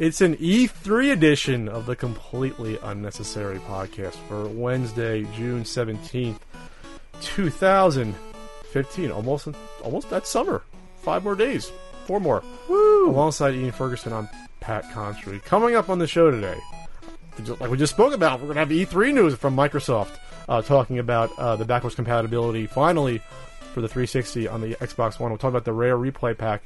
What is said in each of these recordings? It's an E3 edition of the Completely Unnecessary Podcast for Wednesday, June 17th, 2015. Almost that summer. 5 more days. 4 more. Woo! Alongside Ian Ferguson, I'm Pat Contri. Coming up on the show today, like we just spoke about, we're going to have E3 news from Microsoft talking about the backwards compatibility, finally, for the 360 on the Xbox One. We'll talk about the Rare Replay Pack.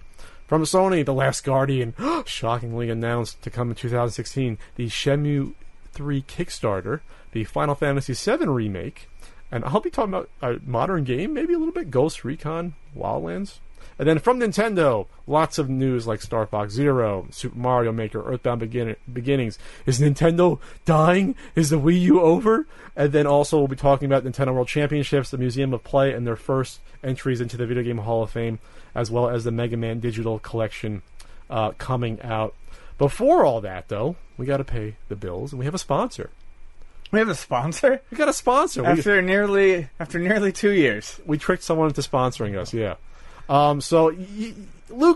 From Sony, The Last Guardian, shockingly announced to come in 2016, the Shenmue 3 Kickstarter, the Final Fantasy VII Remake, and I'll be talking about a modern game, maybe a little bit, Ghost Recon Wildlands. And then from Nintendo, lots of news like Star Fox Zero, Super Mario Maker, Earthbound Beginnings. Is Nintendo dying? Is the Wii U over? And then also we'll be talking about Nintendo World Championships, the Museum of Play, and their first entries into the Video Game Hall of Fame, as well as the Mega Man Digital Collection coming out. Before all that, though, we got to pay the bills, and we have a sponsor. We have a sponsor? We got a sponsor. After nearly 2 years. We tricked someone into sponsoring us, yeah. Loot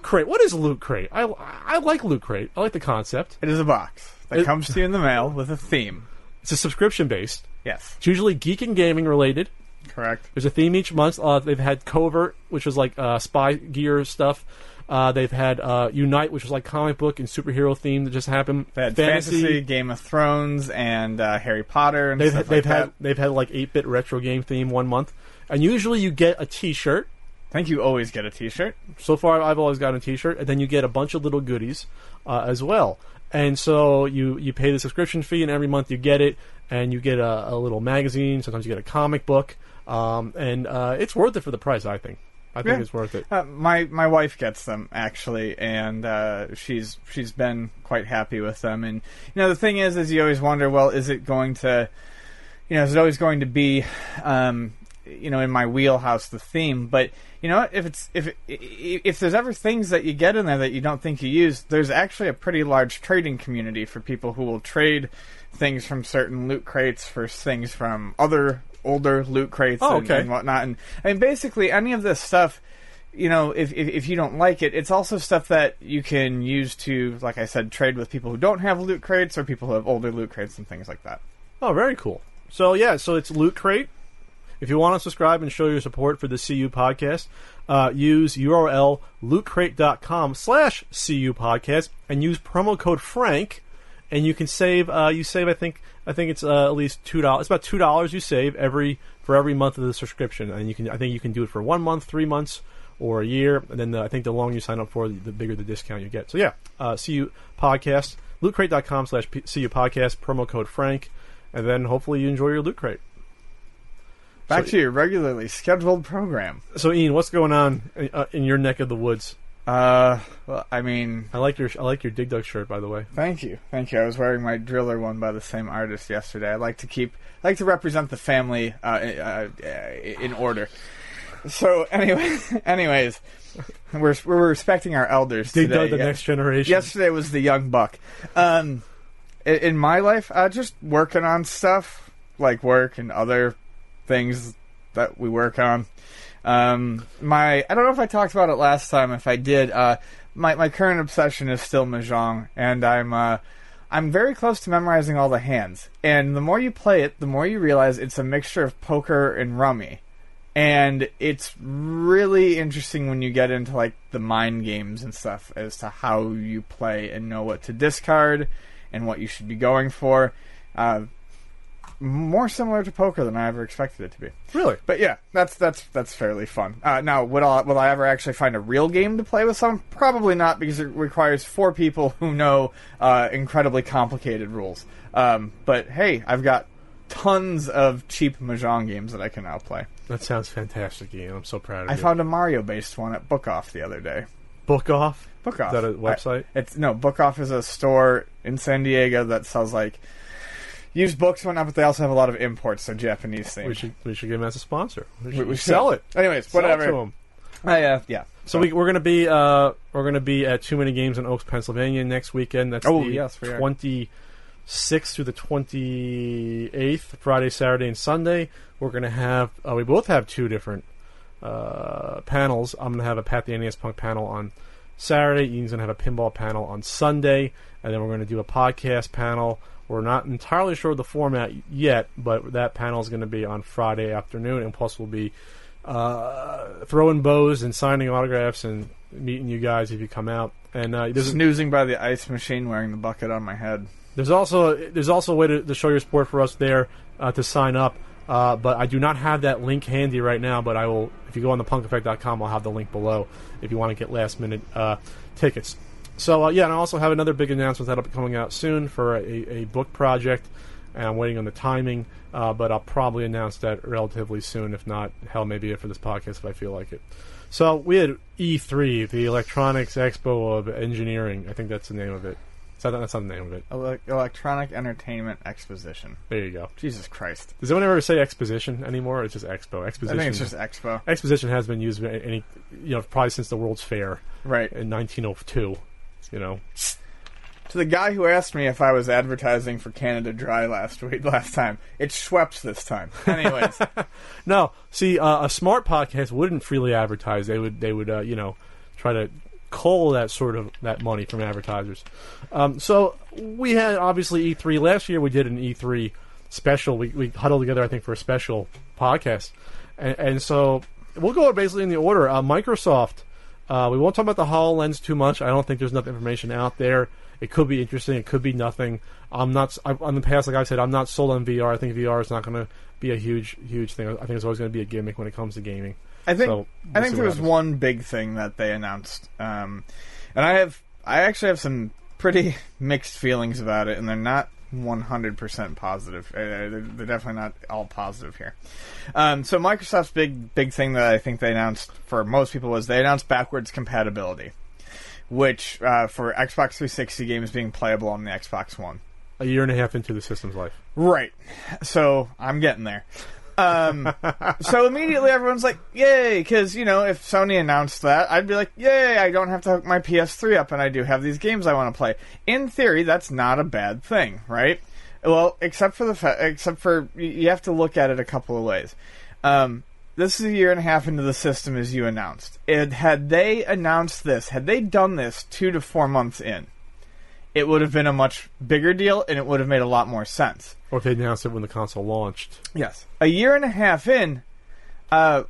Crate. What is Loot Crate? I like Loot Crate. I like the concept. It is a box that comes to you in the mail with a theme. It's a subscription-based. Yes. It's usually geek and gaming related. Correct. There's a theme each month. They've had Covert, which was like spy gear stuff. They've had Unite, which was like comic book and superhero theme that just happened. They had fantasy, Game of Thrones, and Harry Potter. And they've had like 8-bit retro game theme 1 month, and usually you get a T-shirt. I think you always get a T-shirt. So far, I've always gotten a T-shirt, and then you get a bunch of little goodies as well. And so you pay the subscription fee, and every month you get it, and you get a little magazine. Sometimes you get a comic book, and it's worth it for the price. I think it's worth it. My wife gets them actually, and she's been quite happy with them. And you know, the thing is you always wonder, well, is it always going to be? In my wheelhouse, the theme, but you know, if there's ever things that you get in there that you don't think you use, there's actually a pretty large trading community for people who will trade things from certain loot crates for things from other older loot crates and whatnot. And I mean, basically, any of this stuff, you know, if you don't like it, it's also stuff that you can use to, like I said, trade with people who don't have loot crates or people who have older loot crates and things like that. Oh, very cool. So yeah, it's Loot Crate. If you want to subscribe and show your support for the CU podcast, use URL lootcrate.com/CU podcast and use promo code Frank, and you can save. I think it's at least $2. It's about $2 you save for every month of the subscription, and you can do it for 1 month, 3 months, or a year. And then I think the longer you sign up for, the bigger the discount you get. So yeah, CU podcast, lootcrate.com/CU podcast, promo code Frank, and then hopefully you enjoy your Loot Crate. Back to your regularly scheduled program. So, Ian, what's going on in your neck of the woods? I like your Dig Dug shirt, by the way. Thank you. I was wearing my Driller one by the same artist yesterday. I like to represent the family in order. So, anyways, we're respecting our elders. Dig Dug, the next generation. Yesterday was the young buck. In my life, just working on stuff like work and other things that we work on. I don't know if I talked about it last time. If I did, my current obsession is still mahjong, and I'm very close to memorizing all the hands. And the more you play it, the more you realize it's a mixture of poker and rummy, and it's really interesting when you get into like the mind games and stuff as to how you play and know what to discard and what you should be going for. More similar to poker than I ever expected it to be. Really? But yeah, that's fairly fun. Now, will I ever actually find a real game to play with someone? Probably not, because it requires 4 people who know incredibly complicated rules. But hey, I've got tons of cheap mahjong games that I can now play. That sounds fantastic, Ian. I'm so proud of you. I found a Mario-based one at Book Off the other day. Book Off? Book Off. Is that a website? No, Book Off is a store in San Diego that sells, like, used books and whatnot, but they also have a lot of imports, so Japanese things. We should get them as a sponsor. We should sell it. Anyways, sell whatever. It to them. Yeah. So we're gonna be at Too Many Games in Oaks, Pennsylvania next weekend. That's the 26th through the 28th, Friday, Saturday, and Sunday. We're gonna have we both have two different panels. I'm gonna have a Pat the NES Punk panel on Saturday. Ian's gonna have a pinball panel on Sunday, and then we're gonna do a podcast panel. We're not entirely sure of the format yet, but that panel is gonna be on Friday afternoon, and plus we'll be throwing bows and signing autographs and meeting you guys if you come out. And snoozing by the ice machine, wearing the bucket on my head. There's also a way to show your support for us there to sign up. But I do not have that link handy right now. But I will, if you go on thepunkeffect.com, I'll have the link below if you want to get last minute tickets. So and I also have another big announcement that'll be coming out soon for a book project. And I'm waiting on the timing, but I'll probably announce that relatively soon. If not, hell, maybe for this podcast if I feel like it. So we had E3, the Electronics Expo of Engineering. I think that's the name of it. That's not the name of it. Electronic Entertainment Exposition. There you go. Jesus Christ. Does anyone ever say exposition anymore? Or it's just expo. Exposition. I think it's just expo. Exposition has been used probably since the World's Fair, right, in 1902. You know. To the guy who asked me if I was advertising for Canada Dry last time, it's Schweppes this time. Anyways, no. See, a smart podcast wouldn't freely advertise. They would try to cull that money from advertisers. So we had obviously E3 last year. We did an E3 special. We huddled together, I think, for a special podcast, and so we'll go basically in the order. Microsoft. We won't talk about the HoloLens too much. I don't think there's enough information out there. It could be interesting. It could be nothing. In the past, like I said, I'm not sold on VR. I think VR is not going to be a huge, huge thing. I think it's always going to be a gimmick when it comes to gaming. I think there was one big thing that they announced, and I actually have some pretty mixed feelings about it, and they're not 100% positive. They're definitely not all positive here. So Microsoft's big thing that I think they announced for most people was they announced backwards compatibility, which for Xbox 360 games being playable on the Xbox One. A year and a half into the system's life. Right. So, I'm getting there. So, immediately everyone's like, yay, because, if Sony announced that, I'd be like, yay, I don't have to hook my PS3 up and I do have these games I want to play. In theory, that's not a bad thing, right? Well, except for you have to look at it a couple of ways. This is a year and a half into the system, as you announced. Had they done this 2 to 4 months in, it would have been a much bigger deal, and it would have made a lot more sense. Or if they announced it when the console launched. Yes. A year and a half in,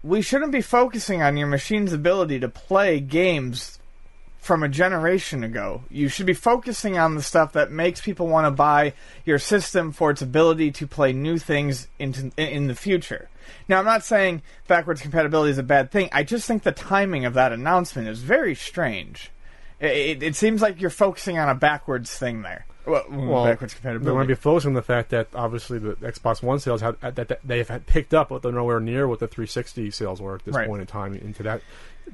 we shouldn't be focusing on your machine's ability to play games from a generation ago. You should be focusing on the stuff that makes people want to buy your system for its ability to play new things in the future. Now, I'm not saying backwards compatibility is a bad thing. I just think the timing of that announcement is very strange. It seems like you're focusing on a backwards thing there. Well, backwards compatibility. They want to be focusing on the fact that, obviously, the Xbox One sales that they've had picked up, but they're nowhere near what the 360 sales were at this point in time into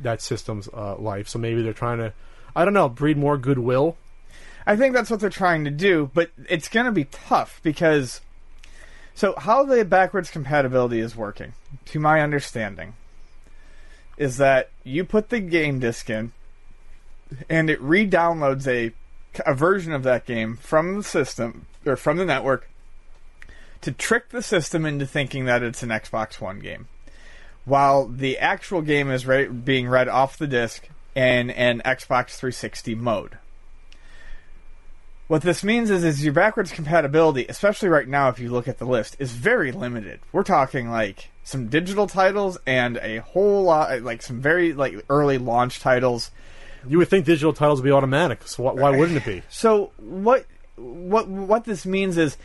that system's life. So maybe they're trying to, I don't know, breed more goodwill. I think that's what they're trying to do, but it's going to be tough because... So how the backwards compatibility is working, to my understanding, is that you put the game disc in, and it re-downloads a version of that game from the system, or from the network, to trick the system into thinking that it's an Xbox One game. While the actual game is being read off the disc in an Xbox 360 mode. What this means is your backwards compatibility, especially right now if you look at the list, is very limited. We're talking, like, some digital titles and a whole lot, like, some very, like, early launch titles. You would think digital titles would be automatic, so why wouldn't it be? So what this means is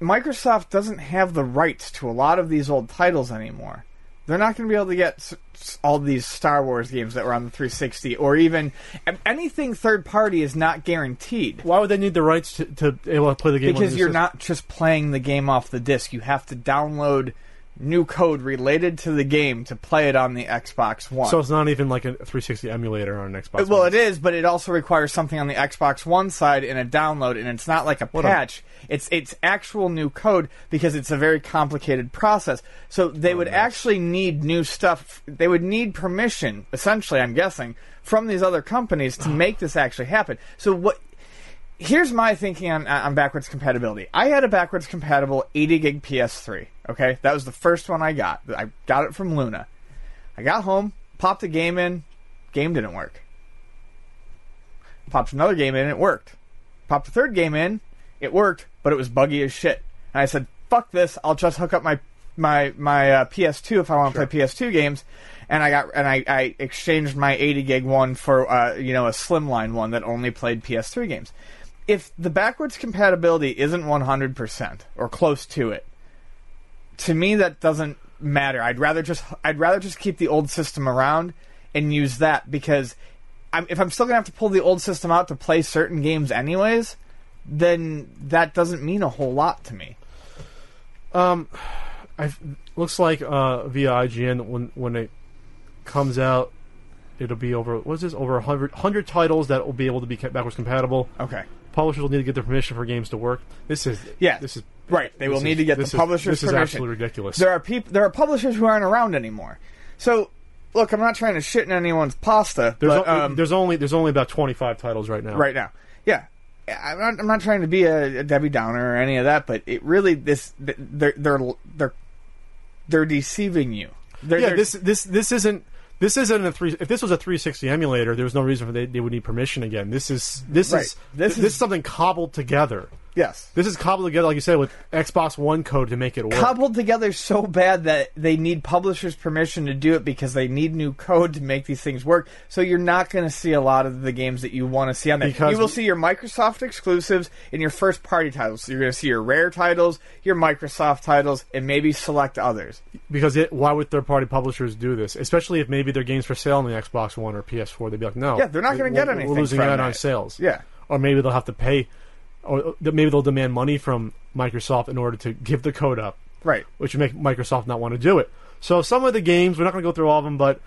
Microsoft doesn't have the rights to a lot of these old titles anymore. They're not going to be able to get all these Star Wars games that were on the 360, or even anything third party is not guaranteed. Why would they need the rights to be able to play the game? Because you're not just playing the game off the disc. You have to download new code related to the game to play it on the Xbox One. So it's not even like a 360 emulator on an Xbox One? Well, it is, but it also requires something on the Xbox One side in a download, and it's not like a patch. It's actual new code because it's a very complicated process. So they would actually need new stuff. They would need permission, essentially, I'm guessing, from these other companies to make this actually happen. So what... Here's my thinking on backwards compatibility. I had a backwards compatible 80 gig PS3, okay? That was the first one I got. I got it from Luna. I got home, popped a game in, game didn't work. Popped another game in, it worked. Popped a third game in, it worked, but it was buggy as shit. And I said, fuck this, I'll just hook up my PS2 if I want to play PS2 games, and I exchanged my 80 gig one for a slimline one that only played PS3 games. If the backwards compatibility isn't 100% or close to it, to me that doesn't matter. I'd rather just keep the old system around and use that, because if I'm still gonna have to pull the old system out to play certain games anyways, then that doesn't mean a whole lot to me. Looks like via IGN when it comes out, it'll be over 100 titles that will be able to be backwards compatible. Okay. Publishers will need to get the permission for games to work. This is right. They will need to get the publisher's permission. This is absolutely ridiculous. There are publishers who aren't around anymore. So, look, I'm not trying to shit in anyone's pasta. There's only about 25 titles right now. Right now, yeah. I'm not trying to be a Debbie Downer or any of that, but it really they're deceiving you. This isn't a three. If this was a 360 emulator, there was no reason for they would need permission again. This is something cobbled together. Yes, this is cobbled together, like you said, with Xbox One code to make it work. Cobbled together so bad that they need publishers' permission to do it because they need new code to make these things work. So you're not going to see a lot of the games that you want to see on there. Because you will see your Microsoft exclusives and your first-party titles. So you're going to see your Rare titles, your Microsoft titles, and maybe select others. Because why would third-party publishers do this? Especially if maybe their game's for sale on the Xbox One or PS4. They'd be like, no. Yeah, they're not going to get anything from that. We're losing out on sales. Yeah. Or maybe they'll have to pay... Or maybe they'll demand money from Microsoft in order to give the code up. Right. Which would make Microsoft not want to do it. So some of the games, we're not going to go through all of them, but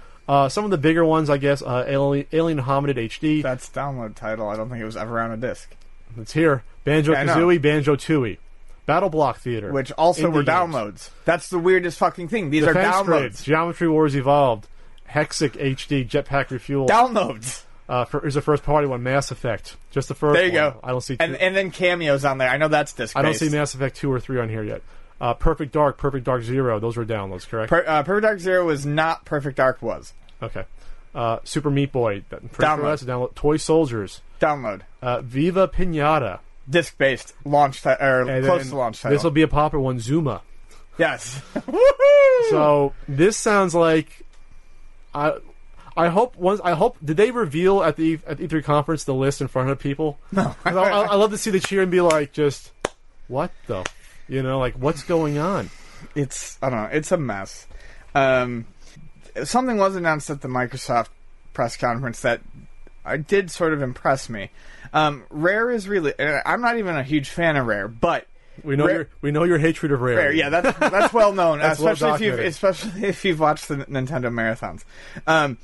some of the bigger ones, I guess, Alien Hominid HD. That's download title. I don't think it was ever on a disc. It's here. Banjo-Kazooie, Banjo-Tooie. Battle Block Theater. Which also were downloads. That's the weirdest fucking thing. These Defense are downloads. Grades, Geometry Wars Evolved. Hexic HD, Jetpack Refueled. Downloads. Here's a first-party one, Mass Effect. Just the first one. There you go. I don't see two. And then cameos on there. I know that's disc-based. I don't see Mass Effect 2 or 3 on here yet. Perfect Dark Zero. Those were downloads, correct? Perfect Dark Zero was not. Perfect Dark was. Okay. Super Meat Boy. Download. Toy Soldiers. Download. Viva Pinata. Disc-based. Close to launch title. This will be a popular one, Zuma. Yes. Woohoo! So, this sounds like... I hope. Did they reveal at the E3 conference the list in front of people? No. I love to see the cheer and be like, just what the, what's going on? I don't know. It's a mess. Something was announced at the Microsoft press conference that did sort of impress me. Rare is really. I'm not even a huge fan of Rare, but. We know your hatred of Rare. Yeah, that's well known, that's especially if you've watched the Nintendo marathons.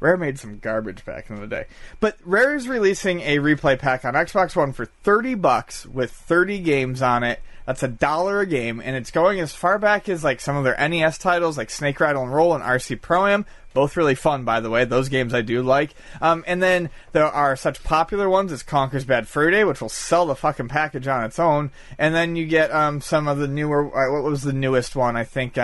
Rare made some garbage back in the day, but Rare is releasing a replay pack on Xbox One for $30 with 30 games on it. That's $1 a game, and it's going as far back as like some of their NES titles, like Snake Rattle and Roll and RC Pro-Am. Both really fun, by the way. Those games I do like. And then there are such popular ones as Conker's Bad Fur Day, which will sell the fucking package on its own. And then you get some of the newer... what was the newest one? I think...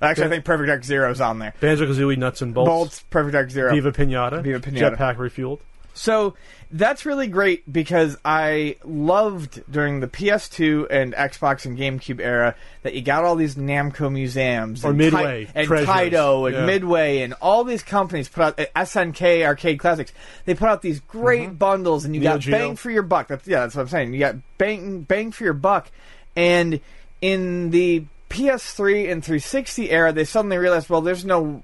I think Perfect Dark Zero's on there. Banjo-Kazooie Nuts and Bolts. Perfect Dark Zero. Viva Pinata. Jetpack Refueled. So that's really great because I loved during the PS2 and Xbox and GameCube era that you got all these Namco museums or Midway and Taito and Midway and all these companies put out SNK Arcade Classics. They put out these great bundles and you Neo got Geo. Bang for your buck. That's what I'm saying. You got bang for your buck, and in the PS3 and 360 era, they suddenly realized, well, there's no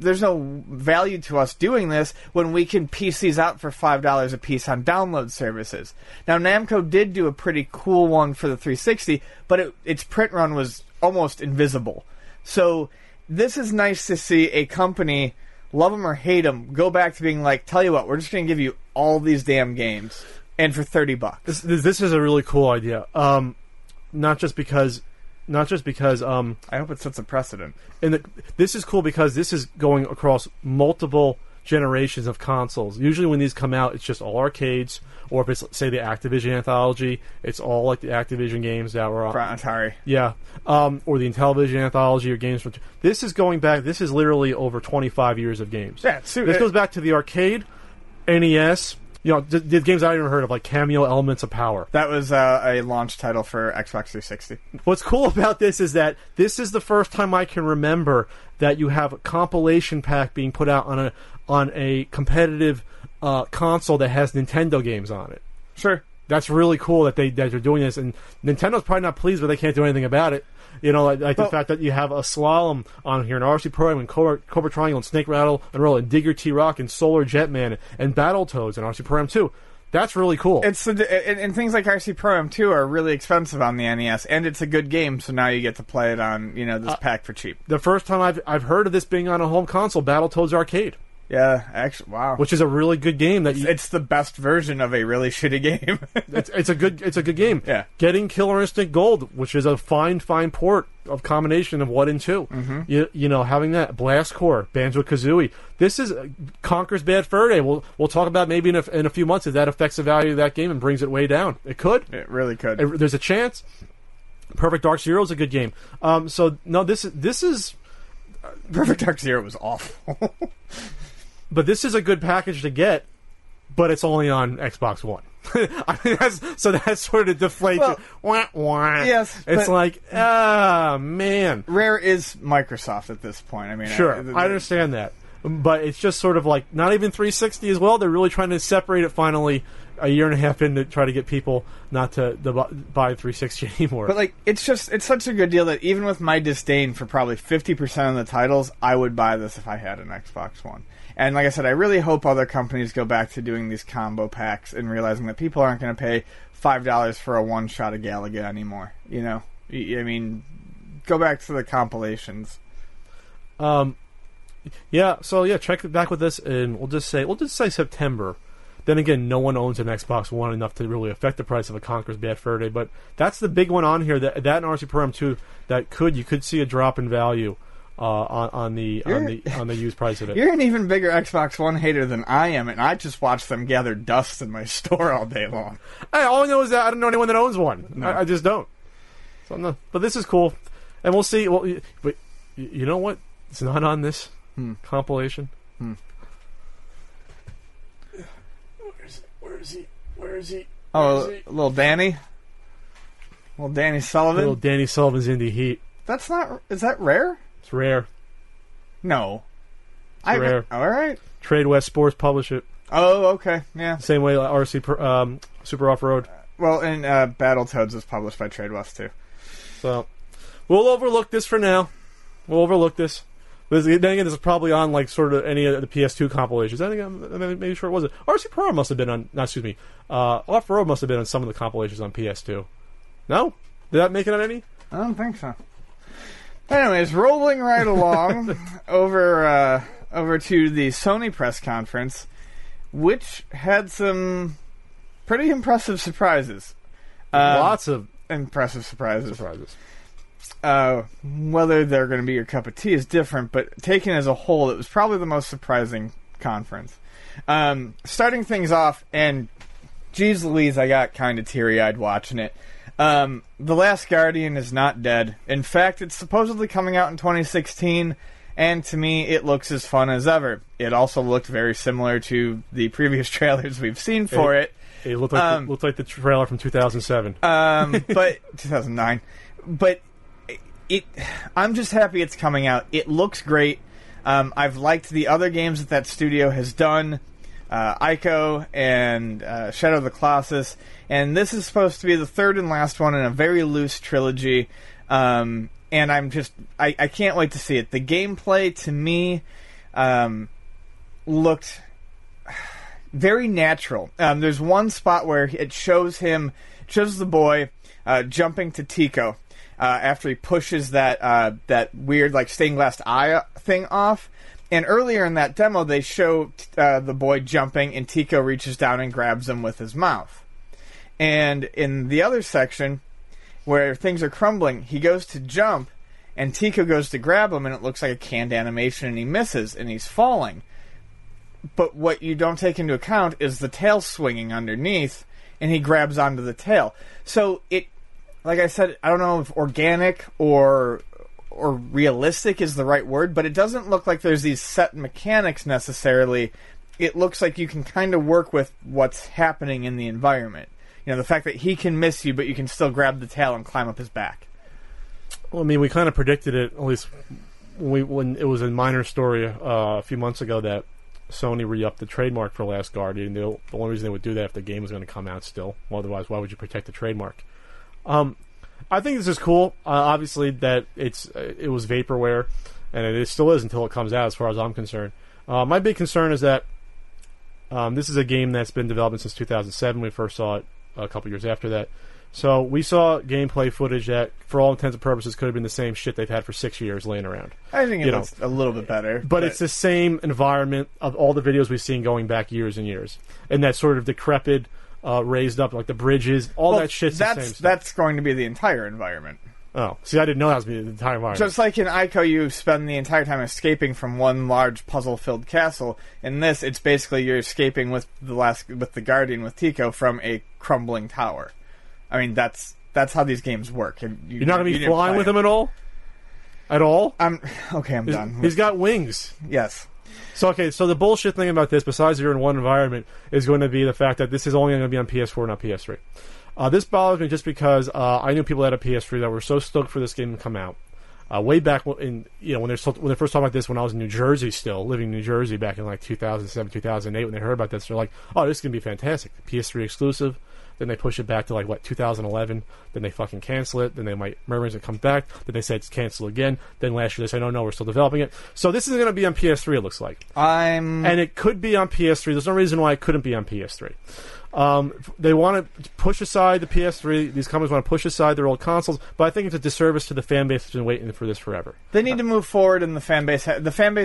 value to us doing this when we can piece these out for $5 a piece on download services. Now, Namco did do a pretty cool one for the 360, but its print run was almost invisible. So this is nice to see a company, love them or hate them, go back to being like, tell you what, we're just going to give you all these damn games, and for $30. This is a really cool idea. Not just because I hope it sets a precedent. And this is cool because this is going across multiple generations of consoles. Usually when these come out, it's just all arcades, or if it's, say, the Activision anthology, it's all like the Activision games that were on Atari. Yeah. Or the Intellivision anthology, or games from... This is going back... This is literally over 25 years of games. Yeah, this goes back to the arcade, NES... You know, the games I never heard of, like Cameo Elements of Power. That was a launch title for Xbox 360. What's cool about this is that this is the first time I can remember that you have a compilation pack being put out on a competitive console that has Nintendo games on it. Sure. That's really cool that they're doing this, and Nintendo's probably not pleased, but they can't do anything about it. You know, the fact that you have a Slalom on here, an RC Pro-Am, and Cobra Triangle, and Snake Rattle, and Roll, and Digger T-Rock, and Solar Jetman, and Battletoads, and RC Pro-Am 2. That's really cool. And things like RC Pro-Am 2 are really expensive on the NES, and it's a good game, so now you get to play it on, this pack for cheap. The first time I've heard of this being on a home console, Battletoads Arcade. Yeah, actually, wow. Which is a really good game. It's the best version of a really shitty game. it's a good game. Yeah. Getting Killer Instinct Gold, which is a fine port of combination of 1 and 2. Mm-hmm. Having that Blast Corps, Banjo Kazooie. This is Conker's Bad Fur Day. We'll talk about maybe in a few months if that affects the value of that game and brings it way down. It could. It really could. There's a chance. Perfect Dark Zero is a good game. Perfect Dark Zero was awful. But this is a good package to get, but it's only on Xbox One. I mean, that sort of deflates you. Wah, wah. Yes, it's like, man. Rare is Microsoft at this point. I mean, sure, I understand that. But it's just sort of like, not even 360 as well. They're really trying to separate it finally a year and a half in to try to get people not to buy 360 anymore. But, it's such a good deal that even with my disdain for probably 50% of the titles, I would buy this if I had an Xbox One. And like I said, I really hope other companies go back to doing these combo packs and realizing that people aren't going to pay $5 for a one-shot of Galaga anymore. You know? I mean, go back to the compilations. Yeah, so yeah, check back with this, and we'll just say September. Then again, no one owns an Xbox One enough to really affect the price of a Conker's Bad Fur Day, but that's the big one on here, that and RC Pro-Am 2, you could see a drop in value on the used price of it. You're an even bigger Xbox One hater than I am, and I just watch them gather dust in my store all day long. Hey, all I know is that I don't know anyone that owns one. No. I just don't. So but this is cool, and we'll see. Well, but you know what? It's not on this compilation. Where is he? Little Danny. Little Danny Sullivan. Little Danny Sullivan's Indie Heat. That's not. Is that Rare? It's Rare. No. It's Rare. All right. Trade West Sports publish it. Oh, okay. Yeah. Same way like RC Super Off-Road. Well, and Battletoads is published by Trade West, too. So, we'll overlook this for now. Then again, this is probably on like sort of any of the PS2 compilations. I think I'm maybe sure it wasn't. RC Pro must have been on. No, excuse me. Off-Road must have been on some of the compilations on PS2. No? Did that make it on any? I don't think so. Anyways, rolling right along over to the Sony press conference, which had some pretty impressive surprises. Lots of impressive surprises. Whether they're going to be your cup of tea is different, but taken as a whole, it was probably the most surprising conference. Starting things off, and geez Louise, I got kind of teary-eyed watching it. The Last Guardian is not dead. In fact, it's supposedly coming out in 2016, and to me, it looks as fun as ever. It also looked very similar to the previous trailers we've seen for it. It looked like, the trailer from 2007. 2009. But I'm just happy it's coming out. It looks great. I've liked the other games that studio has done. Ico and Shadow of the Colossus, and this is supposed to be the third and last one in a very loose trilogy, And I'm just... I can't wait to see it. The gameplay, to me, looked very natural. There's one spot where it shows him... shows the boy jumping to Tico after he pushes that that weird, like, stained glass eye thing off. And earlier in that demo, they show the boy jumping, and Tico reaches down and grabs him with his mouth. And in the other section... where things are crumbling, he goes to jump, and Tico goes to grab him, and it looks like a canned animation, and he misses, and he's falling. But what you don't take into account is the tail swinging underneath, and he grabs onto the tail. So it, like I said, I don't know if organic or realistic is the right word, but it doesn't look like there's these set mechanics necessarily. It looks like you can kind of work with what's happening in the environment. You know, the fact that he can miss you, but you can still grab the tail and climb up his back. Well, I mean, we kind of predicted it, at least when it was a minor story a few months ago that Sony re-upped the trademark for Last Guardian. The only reason they would do that if the game was going to come out still. Well, otherwise, why would you protect the trademark? I think this is cool. Obviously, that it was vaporware, and it still is until it comes out, as far as I'm concerned. My big concern is that this is a game that's been developed since 2007. We first saw it a couple years after that. So we saw gameplay footage that, for all intents and purposes, could have been the same shit they've had for 6 years laying around. I think it looks a little bit better. But it's the same environment of all the videos we've seen going back years and years. And that sort of decrepit, raised up, like the bridges, all that shit's the same stuff. That's going to be the entire environment. Oh, see, I didn't know that was the entire environment. Just like in Ico, you spend the entire time escaping from one large puzzle-filled castle. In this, it's basically you're escaping with the Guardian, with Tico, from a crumbling tower. I mean, that's how these games work. You're not going to be flying with him at all? At all? I'm done. He's got wings. Yes. So the bullshit thing about this, besides you're in one environment, is going to be the fact that this is only going to be on PS4, not PS3. This bothers me just because I knew people that had a PS3 that were so stoked for this game to come out. Way back when they first talked about this, when I was in New Jersey still, living in New Jersey back in like 2007, 2008, when they heard about this, they're like, oh, this is going to be fantastic. PS3 exclusive. Then they push it back to 2011. Then they fucking cancel it. Then they might murmurs it come back. Then they said it's canceled again. Then last year they said, oh, no, we're still developing it. So this isn't going to be on PS3, it looks like. And it could be on PS3. There's no reason why it couldn't be on PS3. They want to push aside the PS3. These companies want to push aside their old consoles, but I think it's a disservice to the fan base that's been waiting for this forever. They need to move forward, and the fan base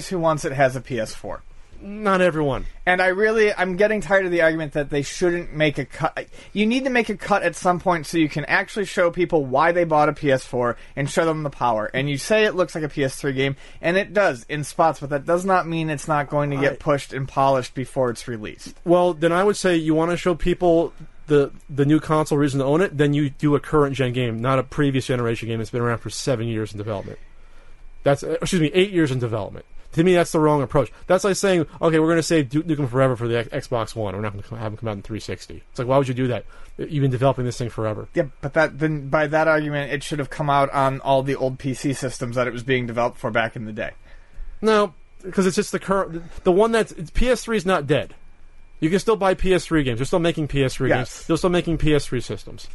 who wants it has a PS4. Not everyone. And I'm getting tired of the argument that they shouldn't make a cut. You need to make a cut at some point so you can actually show people why they bought a PS4 and show them the power. And you say it looks like a PS3 game, and it does in spots, but that does not mean it's not going to get pushed and polished before it's released. Well, then I would say you want to show people the new console reason to own it, then you do a current-gen game, not a previous generation game that's been around for 7 years in development. 8 years in development. To me, that's the wrong approach. That's like saying, okay, we're going to save Duke Nukem Forever for the Xbox One. We're not going to have him come out in 360. It's like, why would you do that? You've been developing this thing forever. Yeah, but then by that argument, it should have come out on all the old PC systems that it was being developed for back in the day. No, because it's just the current... The one that's... PS3 is not dead. You can still buy PS3 games. They're still making PS3 games. They're still making PS3 systems.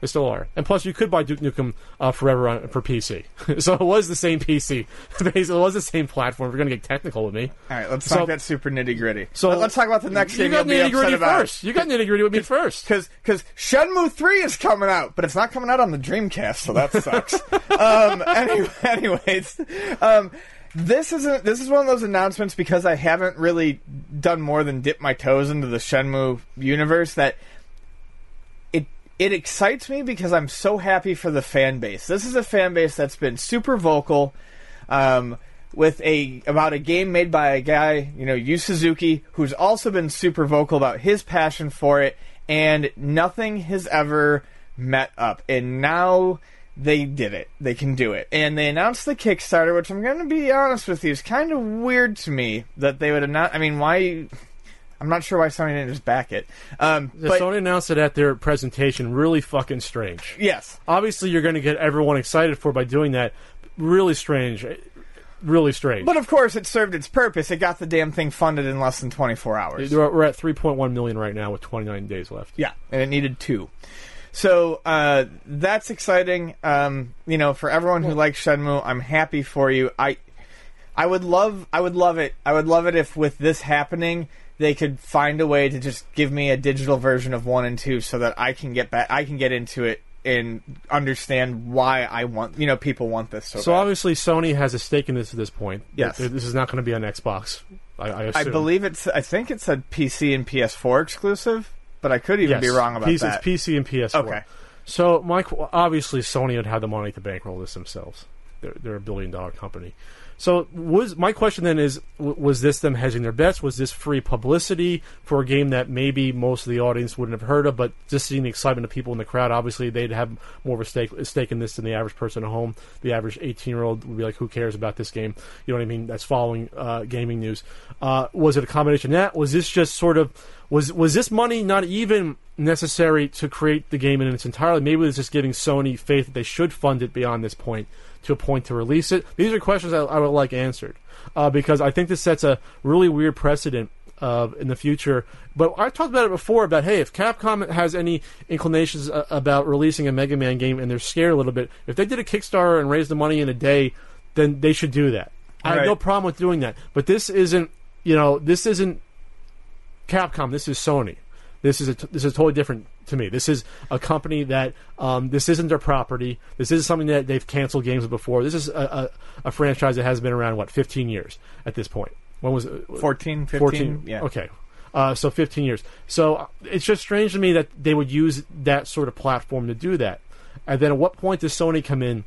They still are. And plus, you could buy Duke Nukem Forever for PC. So it was the same PC. It was the same platform. If you're going to get technical with me. All right, let's talk that super nitty-gritty. So let's talk about the next game you'll be upset about. You got nitty-gritty with me first. Because Shenmue 3 is coming out, but it's not coming out on the Dreamcast, so that sucks. Anyways... This is one of those announcements, because I haven't really done more than dip my toes into the Shenmue universe, that... It excites me because I'm so happy for the fan base. This is a fan base that's been super vocal about a game made by a guy, Yu Suzuki, who's also been super vocal about his passion for it, and nothing has ever met up. And now they did it. They can do it. And they announced the Kickstarter, which, I'm going to be honest with you, is kind of weird to me that they would announce... I mean, why... I'm not sure why Sony didn't just back it. Sony announced it at their presentation. Really fucking strange. Yes. Obviously, you're going to get everyone excited for by doing that. Really strange. Really strange. But, of course, it served its purpose. It got the damn thing funded in less than 24 hours. We're at $3.1 million right now with 29 days left. Yeah, and it needed 2. So that's exciting. You know, for everyone who likes Shenmue, I'm happy for you. I would love it. I would love it if with this happening, they could find a way to just give me a digital version of 1 and 2, so that I can get back. I can get into it and understand why I want. You know, people want this. So obviously, Sony has a stake in this at this point. Yes, this is not going to be on Xbox. I believe it's. I think it's a PC and PS4 exclusive. But I could even be wrong about that. It's PC and PS4. Okay. So, Mike, obviously Sony would have the money to bankroll this themselves. They're a billion-dollar company. So, my question then is, was this them hedging their bets? Was this free publicity for a game that maybe most of the audience wouldn't have heard of, but just seeing the excitement of people in the crowd, obviously they'd have more of a stake in this than the average person at home. The average 18-year-old would be like, who cares about this game? You know what I mean? That's following gaming news. Was it a combination of that? Was this just sort of... Was this money not even necessary to create the game in its entirety? Maybe it's just giving Sony faith that they should fund it beyond this point to a point to release it. These are questions I would like answered because I think this sets a really weird precedent in the future. But I've talked about it before about, hey, if Capcom has any inclinations about releasing a Mega Man game and they're scared a little bit, if they did a Kickstarter and raised the money in a day, then they should do that. All I have no problem with doing that. But this isn't Capcom, this is Sony. This is totally different to me. This is a company that this isn't their property. This isn't something that they've canceled games before. This is a franchise that has been around 15 years at this point. When was it? 14, 15. 14, yeah. Okay. So 15 years. So it's just strange to me that they would use that sort of platform to do that. And then at what point does Sony come in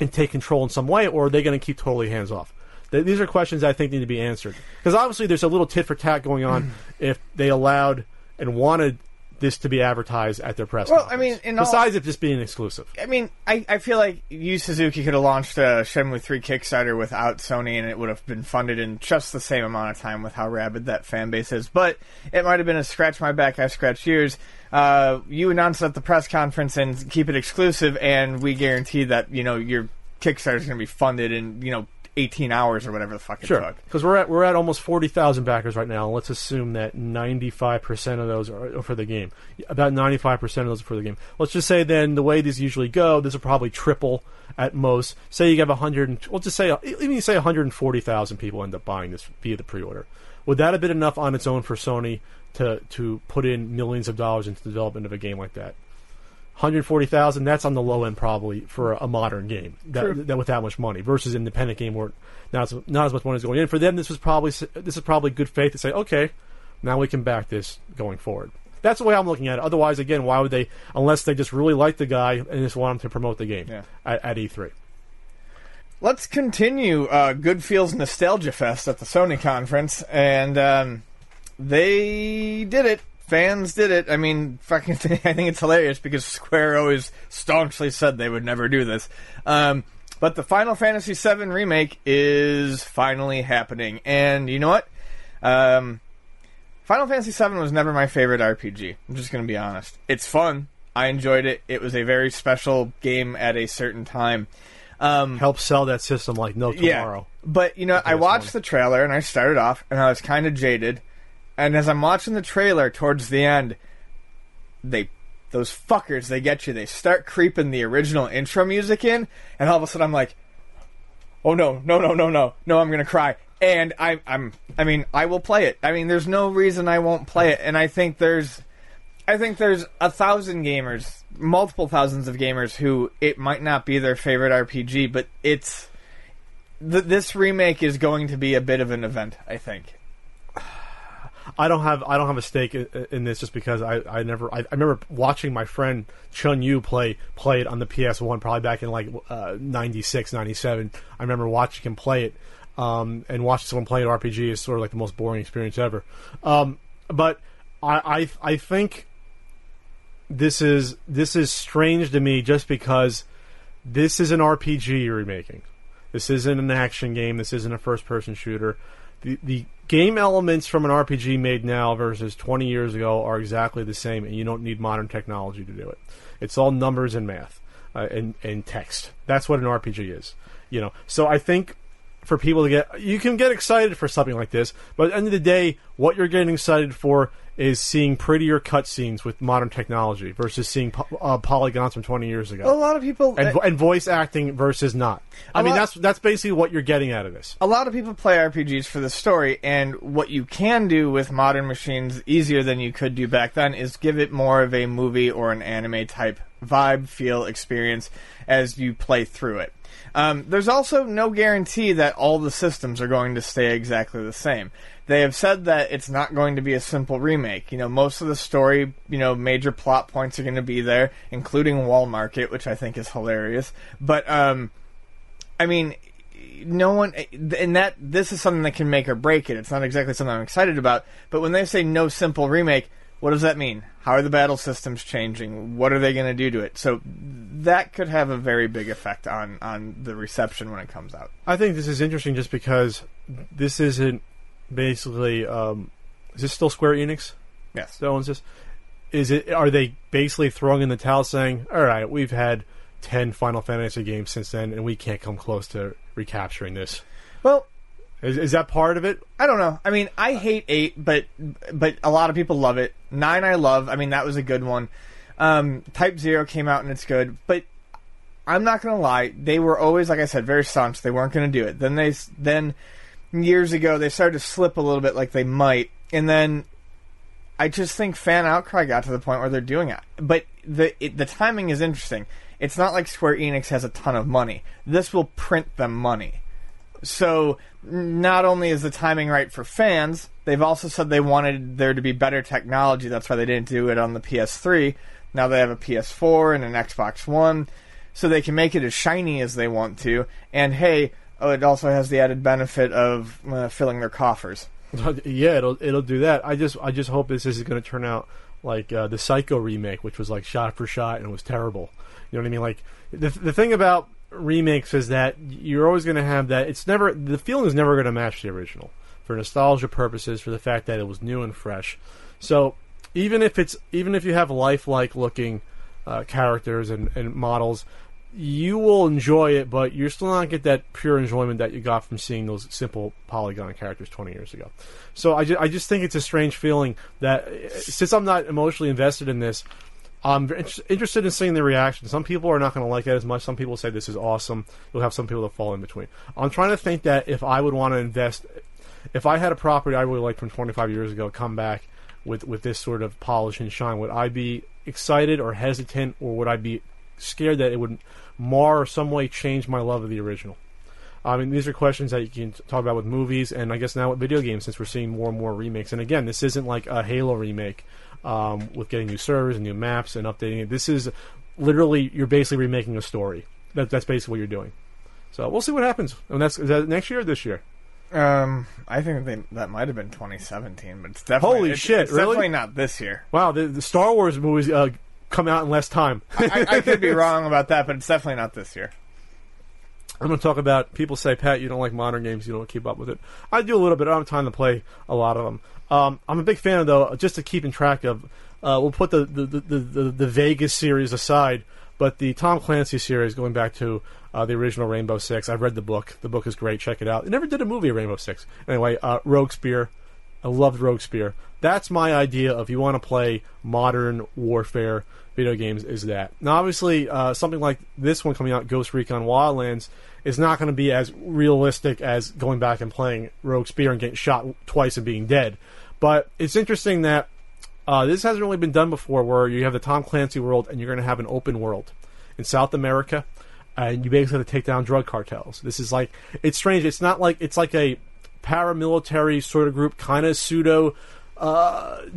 and take control in some way, or are they going to keep totally hands off? These are questions I think need to be answered. Because obviously there's a little tit-for-tat going on if they allowed and wanted this to be advertised at their press conference. Besides it just being exclusive. I mean, I feel like Yu Suzuki could have launched a Shenmue 3 Kickstarter without Sony, and it would have been funded in just the same amount of time with how rabid that fan base is. But it might have been a scratch my back, I scratch yours. You announce at the press conference and keep it exclusive, and we guarantee that, you know, your Kickstarter is going to be funded and, you know, 18 hours or whatever the fuck it took. Because we're at almost 40,000 backers right now. Let's assume that 95% of those are for the game. About 95% of those are for the game. Let's just say then the way these usually go, this will probably triple at most. Say you have 100. We'll just say even say 140,000 people end up buying this via the pre-order. Would that have been enough on its own for Sony to put in millions of dollars into the development of a game like that? 140,000, that's on the low end probably for a modern game that with that much money versus independent game where not as much money is going in. For them, this is probably good faith to say, okay, now we can back this going forward. That's the way I'm looking at it. Otherwise, again, why would they, unless they just really like the guy and just want him to promote the game at E3. Let's continue Good Feels Nostalgia Fest at the Sony conference, and they did it. Fans did it. I mean, fucking. I think it's hilarious because Square always staunchly said they would never do this. But the Final Fantasy VII remake is finally happening, and you know what? Final Fantasy VII was never my favorite RPG. I'm just going to be honest. It's fun. I enjoyed it. It was a very special game at a certain time. Help sell that system like no tomorrow. Yeah. But you know, I watched the trailer and I started off, and I was kind of jaded. And as I'm watching the trailer towards the end, those fuckers get you. They start creeping the original intro music in, and all of a sudden I'm like, oh no, I'm gonna cry. And I will play it. I mean, there's no reason I won't play it. And I think there's 1,000 gamers, multiple thousands of gamers who it might not be their favorite RPG, but it's this remake is going to be a bit of an event, I think. I don't have a stake in this just because I remember watching my friend Chun Yu play it on the PS1 probably back in 96, 97. I remember watching him play it, and watching someone play an RPG is sort of like the most boring experience ever. But I think this is strange to me just because this is an RPG you're remaking. This isn't an action game. This isn't a first-person shooter. The game elements from an RPG made now versus 20 years ago are exactly the same, and you don't need modern technology to do it. It's all numbers and math and text. That's what an RPG is, you know. So I think for people you can get excited for something like this, but at the end of the day, what you're getting excited for is seeing prettier cutscenes with modern technology versus seeing polygons from 20 years ago. Well, a lot of people... And voice acting versus not. I mean, that's basically what you're getting out of this. A lot of people play RPGs for the story, and what you can do with modern machines easier than you could do back then is give it more of a movie or an anime-type vibe, feel, experience as you play through it. There's also no guarantee that all the systems are going to stay exactly the same. They have said that it's not going to be a simple remake. You know, most of the story, you know, major plot points are going to be there, including Wall Market, which I think is hilarious. But, I mean, no one... And that this is something that can make or break it. It's not exactly something I'm excited about. But when they say no simple remake, what does that mean? How are the battle systems changing? What are they going to do to it? So that could have a very big effect on the reception when it comes out. I think this is interesting just because this isn't basically... is this still Square Enix? Yes. That owns this? Is it? Are they basically throwing in the towel saying, all right, we've had 10 Final Fantasy games since then, and we can't come close to recapturing this? Well... Is that part of it? I don't know. I mean, I hate 8, but a lot of people love it. 9 I love. I mean, that was a good one. Type 0 came out and it's good. But I'm not going to lie. They were always, like I said, very staunch. They weren't going to do it. Then years ago, they started to slip a little bit like they might. And then I just think fan outcry got to the point where they're doing it. But the timing is interesting. It's not like Square Enix has a ton of money. This will print them money. So not only is the timing right for fans, they've also said they wanted there to be better technology. That's why they didn't do it on the PS3. Now they have a PS4 and an Xbox One, so they can make it as shiny as they want to. And hey, oh, it also has the added benefit of filling their coffers. Yeah, it'll do that. I just hope this is going to turn out like the Psycho remake, which was like shot for shot and it was terrible. You know what I mean? Like the thing about remakes is that you're always going to have that. It's never, the feeling is never going to match the original for nostalgia purposes, for the fact that it was new and fresh. So even if you have lifelike looking characters and models, you will enjoy it, but you're still not get that pure enjoyment that you got from seeing those simple polygon characters 20 years ago. So I just think it's a strange feeling that since I'm not emotionally invested in this, I'm interested in seeing the reaction. Some people are not going to like that as much. Some people say this is awesome. You'll have some people that fall in between. I'm trying to think that if I would want to invest, if I had a property I really liked from 25 years ago come back with this sort of polish and shine, would I be excited or hesitant, or would I be scared that it would mar or some way change my love of the original? I mean, these are questions that you can talk about with movies, and I guess now with video games, since we're seeing more and more remakes. And again, this isn't like a Halo remake. With getting new servers and new maps and updating it. This is literally, you're basically remaking a story. That's basically what you're doing. So we'll see what happens. And is that next year or this year? I think that might have been 2017, but it's definitely... Holy shit, it's really? Definitely not this year. Wow, the Star Wars movies come out in less time. I could be wrong about that, but it's definitely not this year. I'm going to talk about... People say, Pat, you don't like modern games, you don't keep up with it. I do a little bit. I don't have time to play a lot of them. I'm a big fan of, though, just to keep in track of, we'll put the Vegas series aside, but the Tom Clancy series, going back to the original Rainbow Six. I've read the book. The book is great. Check it out. They never did a movie of Rainbow Six. Anyway, Rogue Spear. I loved Rogue Spear. That's my idea of, you want to play modern warfare video games, is that. Now, obviously, something like this one coming out, Ghost Recon Wildlands, is not going to be as realistic as going back and playing Rogue Spear and getting shot twice and being dead. But it's interesting that this hasn't really been done before, where you have the Tom Clancy world and you're going to have an open world in South America, and you basically have to take down drug cartels. This is like, it's strange. It's not like, it's like a paramilitary sort of group, kind of pseudo,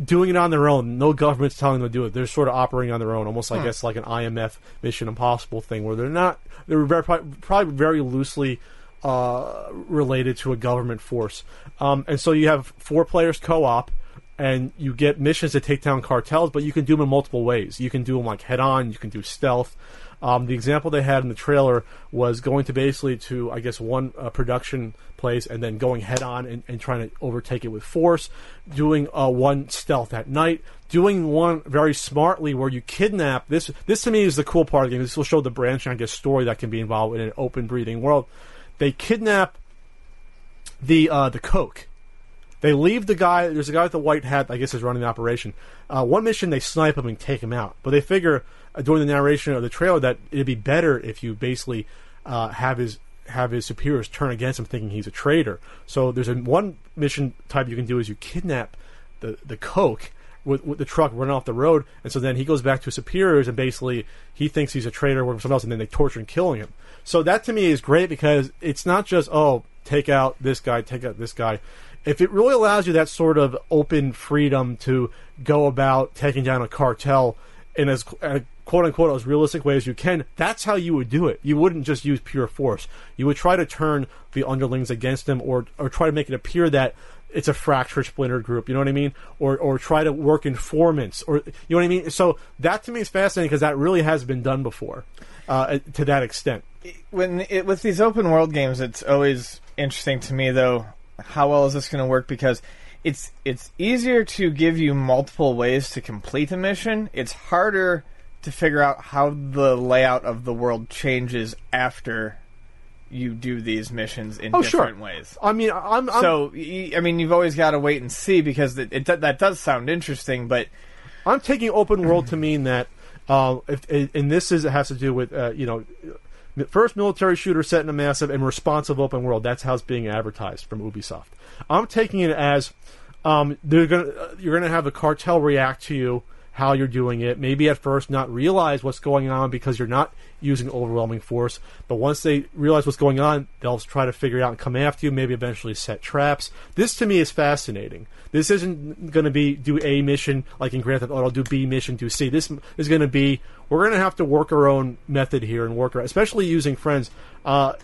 doing it on their own. No government's telling them to do it. They're sort of operating on their own, almost like it's like an IMF Mission Impossible thing, where they're probably very loosely related to a government force. And so you have 4 players co-op, and you get missions to take down cartels, but you can do them in multiple ways. You can do them like head-on, you can do stealth. The example they had in the trailer was going to basically to, I guess, one production place, and then going head-on and trying to overtake it with force, doing one stealth at night, doing one very smartly where you kidnap... This to me is the cool part of the game. This will show the branching, I guess, story that can be involved in an open, breathing world. They kidnap the Coke, They leave the guy, there's a guy with a white hat, I guess is running the operation. One mission, they snipe him and take him out. But they figure, during the narration of the trailer, that it'd be better if you basically have his superiors turn against him, thinking he's a traitor. So there's one mission type you can do is you kidnap the Coke with the truck running off the road, and so then he goes back to his superiors, and basically he thinks he's a traitor or something else, and then they torture and killing him. So that to me is great, because it's not just, oh, take out this guy, take out this guy. If it really allows you that sort of open freedom to go about taking down a cartel in as quote-unquote as realistic way as you can, that's how you would do it. You wouldn't just use pure force. You would try to turn the underlings against them, or try to make it appear that it's a fractured, splintered group, you know what I mean? Or try to work informants, or you know what I mean? So that to me is fascinating, because that really has been done before to that extent. With these open world games, it's always interesting to me, though, how well is this going to work? Because it's easier to give you multiple ways to complete a mission. It's harder to figure out how the layout of the world changes after you do these missions in different ways. I mean, you've always got to wait and see, because that does sound interesting, but I'm taking open world to mean that, it has to do with first military shooter set in a massive and responsive open world. That's how it's being advertised from Ubisoft. I'm taking it as you're gonna have the cartel react to you, how you're doing it, maybe at first not realize what's going on because you're not using overwhelming force, but once they realize what's going on, they'll try to figure it out and come after you, maybe eventually set traps. This to me is fascinating. This isn't going to be do A mission like in Grand Theft Auto, do B mission, do C. This is going to be, we're going to have to work our own method here and work our, especially using friends.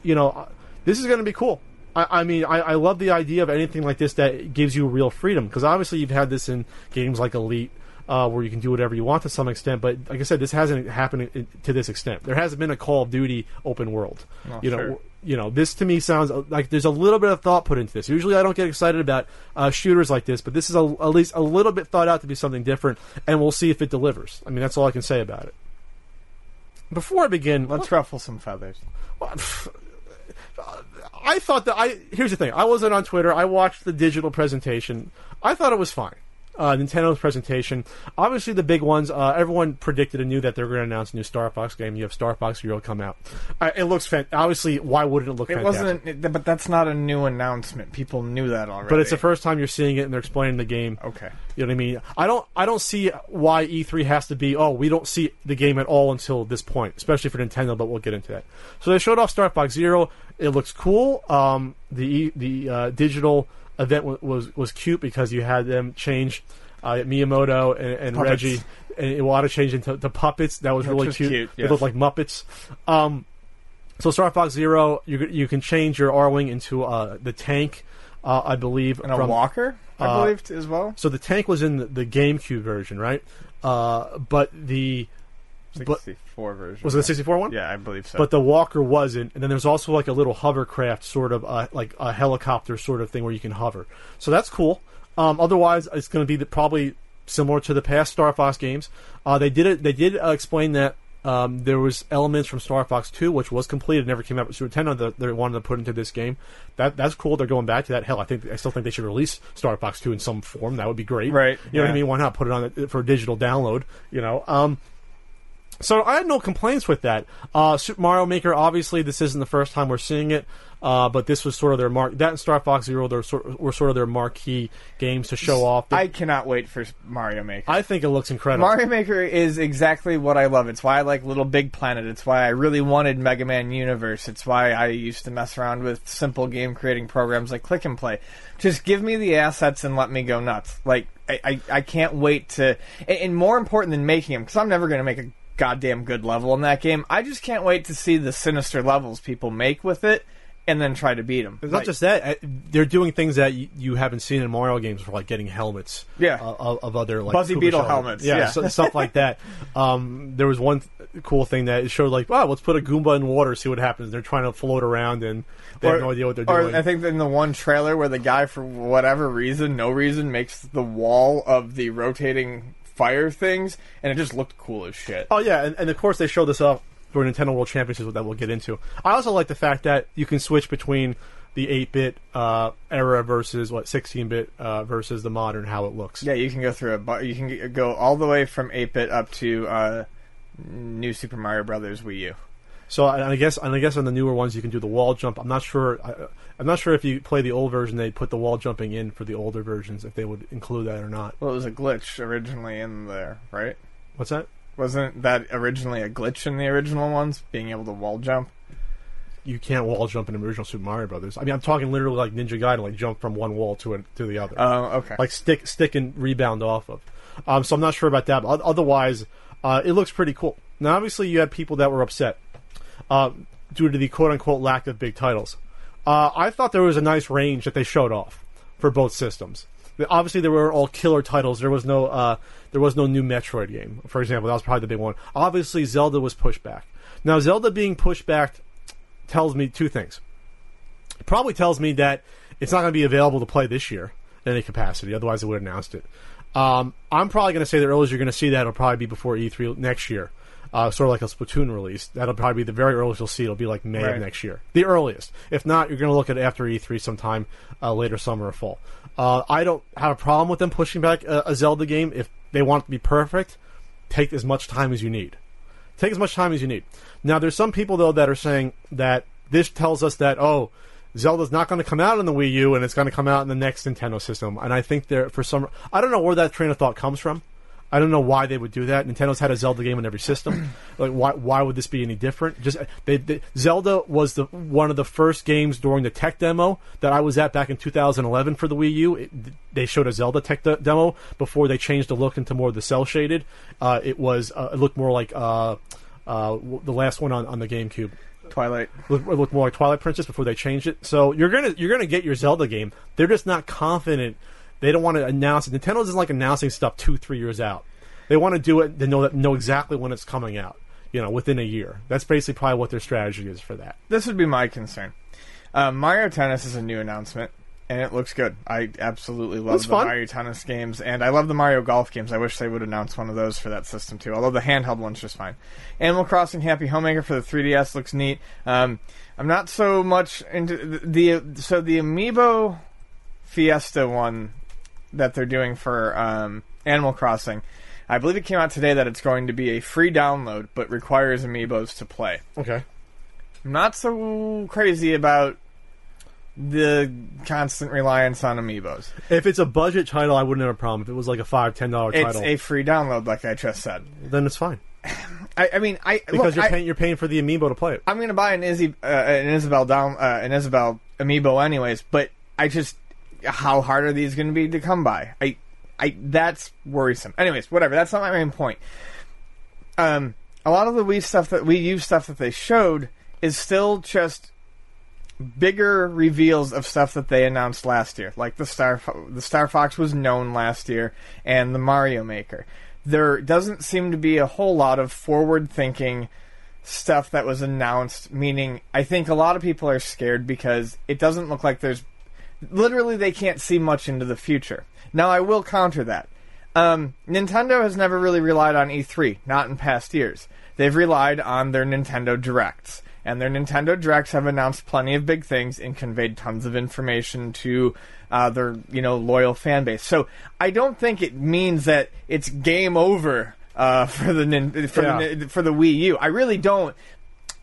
This is going to be cool. I mean, I love the idea of anything like this that gives you real freedom, because obviously you've had this in games like Elite, where you can do whatever you want to some extent, but like I said, this hasn't happened to this extent. There hasn't been a Call of Duty open world. Oh, this to me sounds like there's a little bit of thought put into this. Usually I don't get excited about shooters like this, but this is at least a little bit thought out to be something different, and we'll see if it delivers. I mean, that's all I can say about it. Before I begin, let's ruffle some feathers. Well, I thought that here's the thing. I wasn't on Twitter. I watched the digital presentation. I thought it was fine. Nintendo's presentation. Obviously, the big ones, everyone predicted and knew that they were going to announce a new Star Fox game. You have Star Fox Zero come out. It looks fantastic. Obviously, why wouldn't it look fantastic? But that's not a new announcement. People knew that already. But it's the first time you're seeing it and they're explaining the game. Okay. You know what I mean? I don't see why E3 has to be, we don't see the game at all until this point, especially for Nintendo, but we'll get into that. So they showed off Star Fox Zero. It looks cool. The digital event was cute because you had them change Miyamoto and Reggie, and it wanted to change into the puppets. That was really cute. Yes. It looked like Muppets. So Star Fox Zero, you can change your R-Wing into the tank, I believe. And a walker, I believe, as well. So the tank was in the GameCube version, right? But the 64 version. Was it the 64 one? Yeah, I believe so. But the walker wasn't. And then there's also like a little hovercraft sort of, like a helicopter sort of thing where you can hover. So that's cool. Otherwise, it's going to be probably similar to the past Star Fox games. They did explain that there was elements from Star Fox 2, which was completed, never came out with Super Nintendo, that they wanted to put into this game. That's cool. They're going back to that. Hell, I still think they should release Star Fox 2 in some form. That would be great. Right. You know what I mean? Why not put it on for a digital download? You know. So I had no complaints with that. Super Mario Maker, obviously, this isn't the first time we're seeing it, but this was sort of their mark. That and Star Fox Zero were sort of their marquee games to show off. I cannot wait for Mario Maker. I think it looks incredible. Mario Maker is exactly what I love. It's why I like Little Big Planet. It's why I really wanted Mega Man Universe. It's why I used to mess around with simple game creating programs like Click and Play. Just give me the assets and let me go nuts. Like, I can't wait to... And more important than making them, because I'm never going to make a goddamn good level in that game. I just can't wait to see the sinister levels people make with it and then try to beat them. It's not just that. They're doing things that you haven't seen in Mario games for, like, getting helmets. Yeah. Of other, like... Buzzy Beetle helmets. Yeah. Stuff like that. There was one cool thing that showed, like, wow, let's put a Goomba in water, see what happens. They're trying to float around and they have no idea what they're doing. Or I think in the one trailer where the guy, for whatever reason, makes the wall of the rotating fire things, and it just looked cool as shit. Oh yeah, and of course they showed this off for Nintendo World Championships that we'll get into. I also like the fact that you can switch between the 8-bit era versus what 16-bit versus the modern, how it looks. Yeah, you can go through a you can go all the way from 8-bit up to New Super Mario Brothers Wii U. So and I guess on the newer ones you can do the wall jump. I'm not sure if you play the old version they put the wall jumping in for the older versions, if they would include that or not. Well, it was a glitch originally in there, right? What's that? Wasn't that originally a glitch in the original ones, being able to wall jump? You can't wall jump in the original Super Mario Brothers. I mean, I'm talking literally like Ninja Gaiden, like jump from one wall to the other. Oh, okay. Like stick and rebound off of. So I'm not sure about that. But otherwise, it looks pretty cool. Now, obviously, you had people that were upset due to the quote-unquote lack of big titles. I thought there was a nice range that they showed off for both systems. Obviously, there were all killer titles. There was no new Metroid game, for example. That was probably the big one. Obviously, Zelda was pushed back. Now, Zelda being pushed back tells me two things. It probably tells me that it's not going to be available to play this year in any capacity. Otherwise, they would have announced it. I'm probably going to say the earliest you're going to see that will probably be before E3 next year. Sort of like a Splatoon release. That'll probably be the very earliest you'll see. It'll be like May of next year. The earliest. If not, you're going to look at it after E3 sometime later summer or fall. I don't have a problem with them pushing back a Zelda game. If they want it to be perfect, take as much time as you need. Take as much time as you need. Now, there's some people, though, that are saying that this tells us that, oh, Zelda's not going to come out on the Wii U and it's going to come out in the next Nintendo system. And I think they're, for some... I don't know where that train of thought comes from. I don't know why they would do that. Nintendo's had a Zelda game in every system. Like, why would this be any different? Just Zelda was one of the first games during the tech demo that I was at back in 2011 for the Wii U. They showed a Zelda tech demo before they changed the look into more of the cell shaded. It looked more like the last one on the GameCube. Twilight. It looked more like Twilight Princess before they changed it. So you're gonna get your Zelda game. They're just not confident. They don't want to announce it. Nintendo doesn't like announcing stuff 2-3 years out. They want to do it. They know exactly when it's coming out. You know, within a year. That's basically probably what their strategy is for that. This would be my concern. Mario Tennis is a new announcement, and it looks good. I absolutely love Mario Tennis games, and I love the Mario Golf games. I wish they would announce one of those for that system too. Although the handheld one's just fine. Animal Crossing Happy Homemaker for the 3DS looks neat. I'm not so much into the Amiibo Fiesta one that they're doing for Animal Crossing. I believe it came out today that it's going to be a free download, but requires amiibos to play. Okay. I'm not so crazy about the constant reliance on amiibos. If it's a budget title, I wouldn't have a problem. If it was like a $5, $10 title. It's a free download, like I just said. Then it's fine. You're paying for the amiibo to play it. I'm going to buy an Isabelle amiibo anyways, but I just... How hard are these going to be to come by? That's worrisome. Anyways, whatever. That's not my main point. A lot of the Wii U stuff that they showed is still just bigger reveals of stuff that they announced last year. Like the Star Fox was known last year, and the Mario Maker. There doesn't seem to be a whole lot of forward-thinking stuff that was announced, meaning I think a lot of people are scared because it doesn't look like there's... Literally, they can't see much into the future. Now, I will counter that. Nintendo has never really relied on E3, not in past years. They've relied on their Nintendo Directs. And their Nintendo Directs have announced plenty of big things and conveyed tons of information to their loyal fan base. So, I don't think it means that it's game over for the Wii U. I really don't.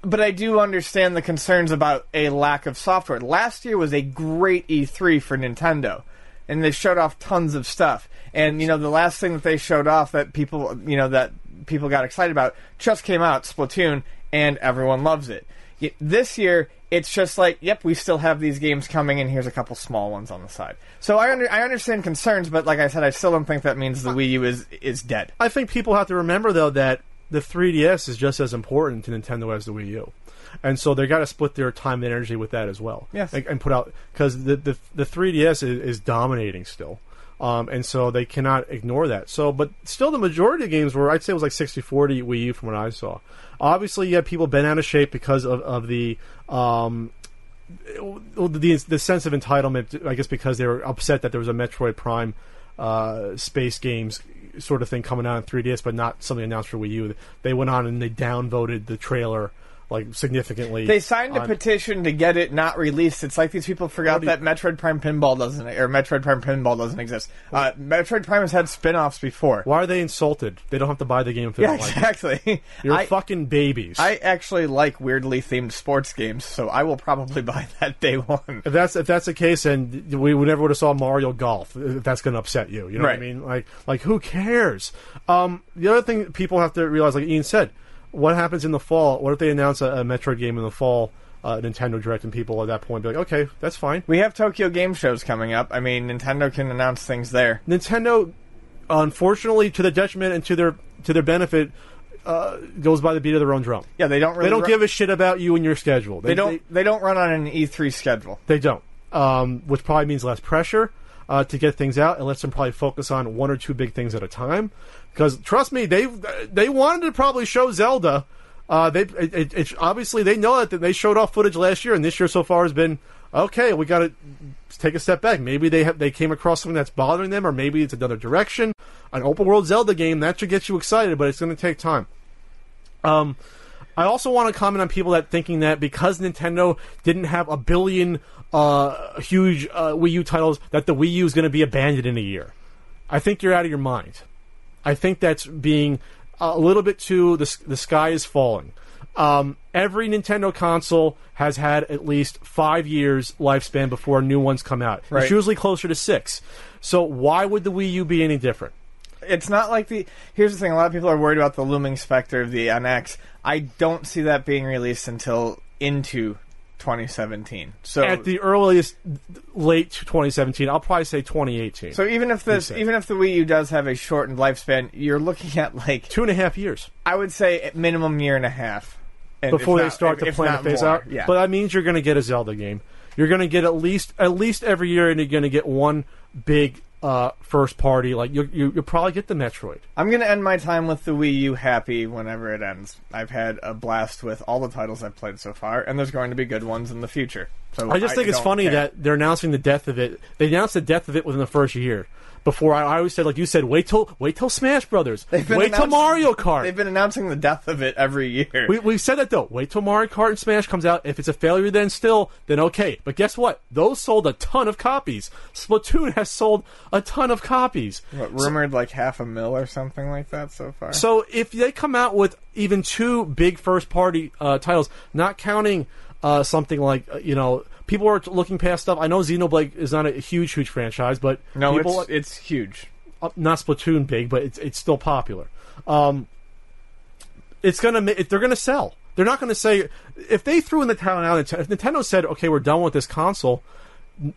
But I do understand the concerns about a lack of software. Last year was a great E3 for Nintendo, and they showed off tons of stuff. And the last thing that they showed off that people got excited about just came out, Splatoon, and everyone loves it. This year, it's just like, yep, we still have these games coming, and here's a couple small ones on the side. So I understand concerns, but like I said, I still don't think that means the Wii U is dead. I think people have to remember though that the 3DS is just as important to Nintendo as the Wii U. And so they got to split their time and energy with that as well. Yes. And put out... Because the 3DS is dominating still. And so they cannot ignore that. So, but still the majority of games were... I'd say it was like 60-40 Wii U from what I saw. Obviously, you have people bent out of shape because of the... the sense of entitlement, I guess, because they were upset that there was a Metroid Prime space games... sort of thing coming out on 3DS, but not something announced for Wii U. They went on and they downvoted the trailer like, significantly. They signed a petition to get it not released. It's like these people forgot that Metroid Prime Pinball doesn't, or Metroid Prime Pinball doesn't exist. Metroid Prime has had spin-offs before. Why are they insulted? They don't have to buy the game if they don't like it. You're fucking babies. I actually like weirdly themed sports games, so I will probably buy that day one. If that's the case, then we never would have saw Mario Golf. If that's going to upset you, you know what I mean? Like who cares? The other thing people have to realize, like Ian said, what happens in the fall? What if they announce a Metroid game in the fall, Nintendo Direct, and people at that point be like, okay, that's fine. We have Tokyo Game Shows coming up. I mean, Nintendo can announce things there. Nintendo, unfortunately, to their detriment and to their benefit, goes by the beat of their own drum. Yeah, they don't give a shit about you and your schedule. They don't run on an E3 schedule. They don't, which probably means less pressure to get things out. It lets them probably focus on one or two big things at a time. Because, trust me, they wanted to probably show Zelda. Obviously, they know that they showed off footage last year, and this year so far has been, okay, we got to take a step back. Maybe they came across something that's bothering them, or maybe it's another direction. An open-world Zelda game, that should get you excited, but it's going to take time. I also want to comment on people that thinking that because Nintendo didn't have a billion huge Wii U titles, that the Wii U is going to be abandoned in a year. I think you're out of your mind. I think that's being a little bit too... The sky is falling. Every Nintendo console has had at least 5 years lifespan before new ones come out. Right. It's usually closer to 6. So why would the Wii U be any different? It's not like the... Here's the thing. A lot of people are worried about the looming specter of the NX. I don't see that being released until into 2017. So at the earliest, late 2017. I'll probably say 2018. So even if the Wii U does have a shortened lifespan, you're looking at like 2.5 years. I would say at minimum 1.5 years before they start to plan to phase out. Yeah. But that means you're going to get a Zelda game. You're going to get at least every year, and you're going to get one big first party. Like you'll probably get the Metroid. I'm going to end my time with the Wii U happy whenever it ends. I've had a blast with all the titles I've played so far, and there's going to be good ones in the future. So I just think it's funny that they're announcing the death of it. They announced the death of it within the first year. Before, I always said, like you said, wait till Smash Brothers. Wait till Mario Kart. They've been announcing the death of it every year. We've said that, though. Wait till Mario Kart and Smash comes out. If it's a failure then okay. But guess what? Those sold a ton of copies. Splatoon has sold a ton of copies. What, rumored like 500,000 or something like that so far? So if they come out with even 2 big first-party titles, not counting... something like, people are looking past stuff. I know Xenoblade is not a huge franchise, but... No, it's huge. Not Splatoon big, but it's still popular. They're going to sell. They're not going to say... If they threw in the towel now, if Nintendo said, okay, we're done with this console,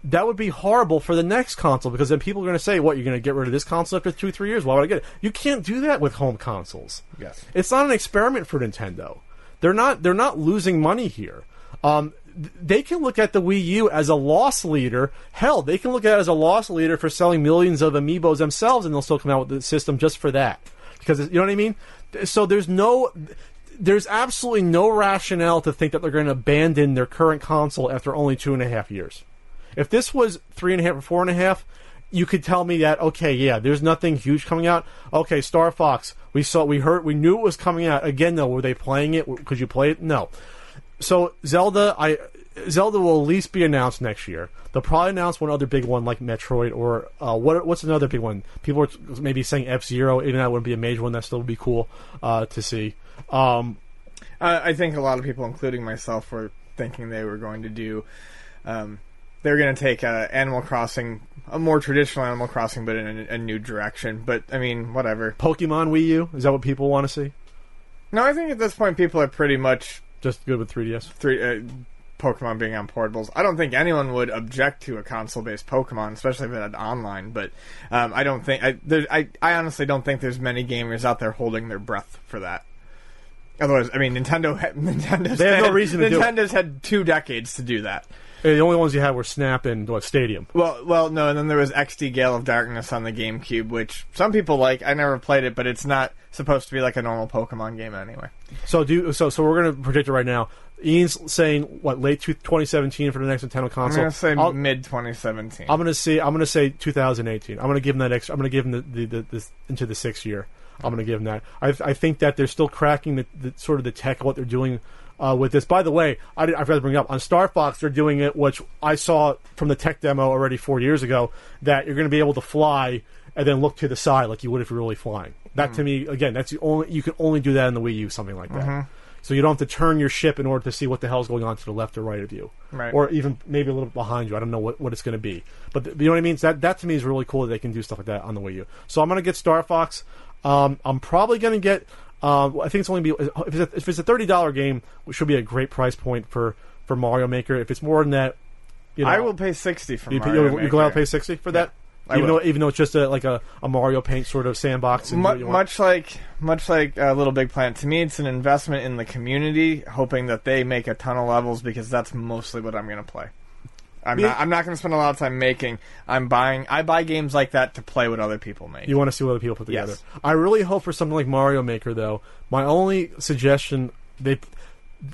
that would be horrible for the next console, because then people are going to say, what, you're going to get rid of this console after 2-3 years? Why would I get it? You can't do that with home consoles. Yes. It's not an experiment for Nintendo. They're not losing money here. They can look at the Wii U as a loss leader. Hell, they can look at it as a loss leader for selling millions of Amiibos themselves, and they'll still come out with the system just for that. Because, you know what I mean? So there's absolutely no rationale to think that they're going to abandon their current console after only 2.5 years. If this was 3.5 or 4.5, you could tell me that, okay, yeah, there's nothing huge coming out. Okay, Star Fox, we knew it was coming out. Again, though, were they playing it? Could you play it? No. So Zelda will at least be announced next year. They'll probably announce one other big one like Metroid or what's another big one? People are maybe saying F-Zero. Even that would be a major one. That still would be cool to see. I think a lot of people, including myself, were thinking they were going to do. They're going to take Animal Crossing, a more traditional Animal Crossing, but in a new direction. But I mean, whatever. Pokemon Wii U, is that what people want to see? No, I think at this point people are pretty much. Just good with 3DS. Pokemon being on portables. I don't think anyone would object to a console-based Pokemon, especially if it had online, but I don't think... I honestly don't think there's many gamers out there holding their breath for that. Otherwise, I mean, Nintendo's had 2 decades to do that. The only ones you had were Snap and, Stadium. Well, no, and then there was XD Gale of Darkness on the GameCube, which some people like. I never played it, but it's not supposed to be like a normal Pokemon game anyway. So we're going to predict it right now. Ian's saying, what, late 2017 for the next Nintendo console? I'm going to say mid-2017. I'm going to say 2018. I'm going to give him that extra. I'm going to give him the into the 6th year. I'm going to give him that. I think that they're still cracking the sort of the tech, what they're doing with this. By the way, I forgot to bring up, on Star Fox, they're doing it, which I saw from the tech demo already 4 years ago, that you're going to be able to fly and then look to the side like you would if you're really flying. That, to me, again, that's the only, you can only do that in the Wii U, something like that. Mm-hmm. So you don't have to turn your ship in order to see what the hell's going on to the left or right of you. Right. Or even maybe a little bit behind you. I don't know what it's going to be. But you know what I mean? So that to me is really cool that they can do stuff like that on the Wii U. So I'm going to get Star Fox. I'm probably going to get... I think it's only be... If it's a $30 game, which should be a great price point for Mario Maker. If it's more than that... You know, I will pay $60 for Mario Maker. You're glad I'll pay $60 for that? Even though it's just a Mario Paint sort of sandbox. And much like Little Big Planet, to me it's an investment in the community, hoping that they make a ton of levels, because that's mostly what I'm going to play. I'm not going to spend a lot of time making. I buy games like that to play what other people make. You want to see what other people put together. Yes. I really hope for something like Mario Maker, though. My only suggestion,